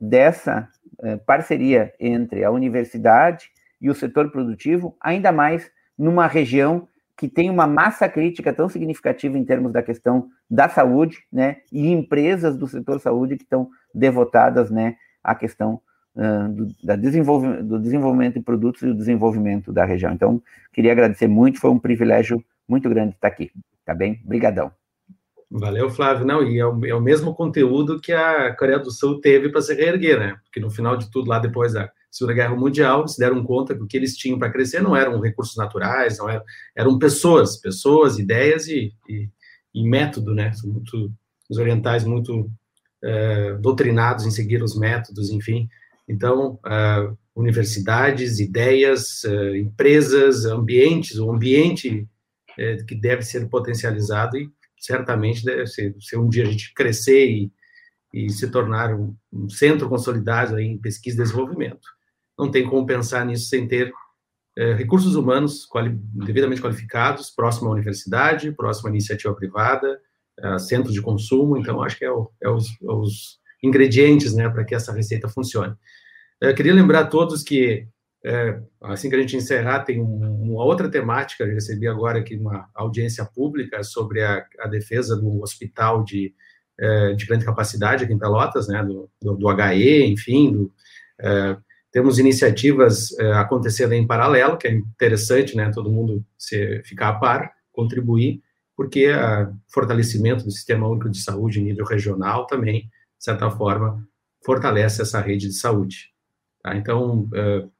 dessa uh, parceria entre a universidade e o setor produtivo, ainda mais numa região que tem uma massa crítica tão significativa em termos da questão da saúde, né, e empresas do setor saúde que estão devotadas, né, à questão Do, da desenvolve, do desenvolvimento de produtos e do desenvolvimento da região. Então, queria agradecer muito, foi um privilégio muito grande estar aqui, tá bem? Obrigadão. Valeu, Flávio. Não, e é o, é o mesmo conteúdo que a Coreia do Sul teve para se reerguer, né? Porque no final de tudo, lá depois da Segunda Guerra Mundial, eles se deram conta que o que eles tinham para crescer não eram recursos naturais, não eram, eram pessoas, pessoas, ideias e, e, e método, né? São muito, os orientais muito é, doutrinados em seguir os métodos, enfim. Então, uh, universidades, ideias, uh, empresas, ambientes, o ambiente uh, que deve ser potencializado e certamente deve ser, se um dia a gente crescer e, e se tornar um, um centro consolidado aí em pesquisa e desenvolvimento. Não tem como pensar nisso sem ter uh, recursos humanos quali- devidamente qualificados, próximo à universidade, próximo à iniciativa privada, uh, centro de consumo, então acho que é, o, é os... os ingredientes, né, para que essa receita funcione. Eu queria lembrar a todos que, é, assim que a gente encerrar, tem uma outra temática, eu recebi agora aqui uma audiência pública sobre a, a defesa do hospital de, é, de grande capacidade aqui em Pelotas, né, do, do, do H E, enfim, do, é, temos iniciativas é, acontecendo em paralelo, que é interessante, né, todo mundo se, ficar a par, contribuir, porque o fortalecimento do Sistema Único de Saúde em nível regional também, de certa forma, fortalece essa rede de saúde. Tá? Então, uh,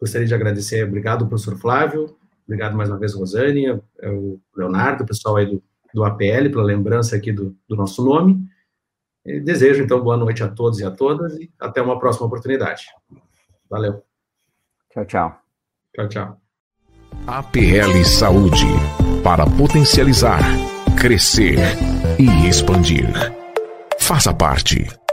gostaria de agradecer, obrigado, professor Flávio, obrigado mais uma vez, Rosane, o Leonardo, o pessoal aí do, do A P L, pela lembrança aqui do, do nosso nome. E desejo, então, boa noite a todos e a todas, e até uma próxima oportunidade. Valeu. Tchau, tchau. Tchau, tchau. A P L Saúde, para potencializar, crescer e expandir. Faça parte.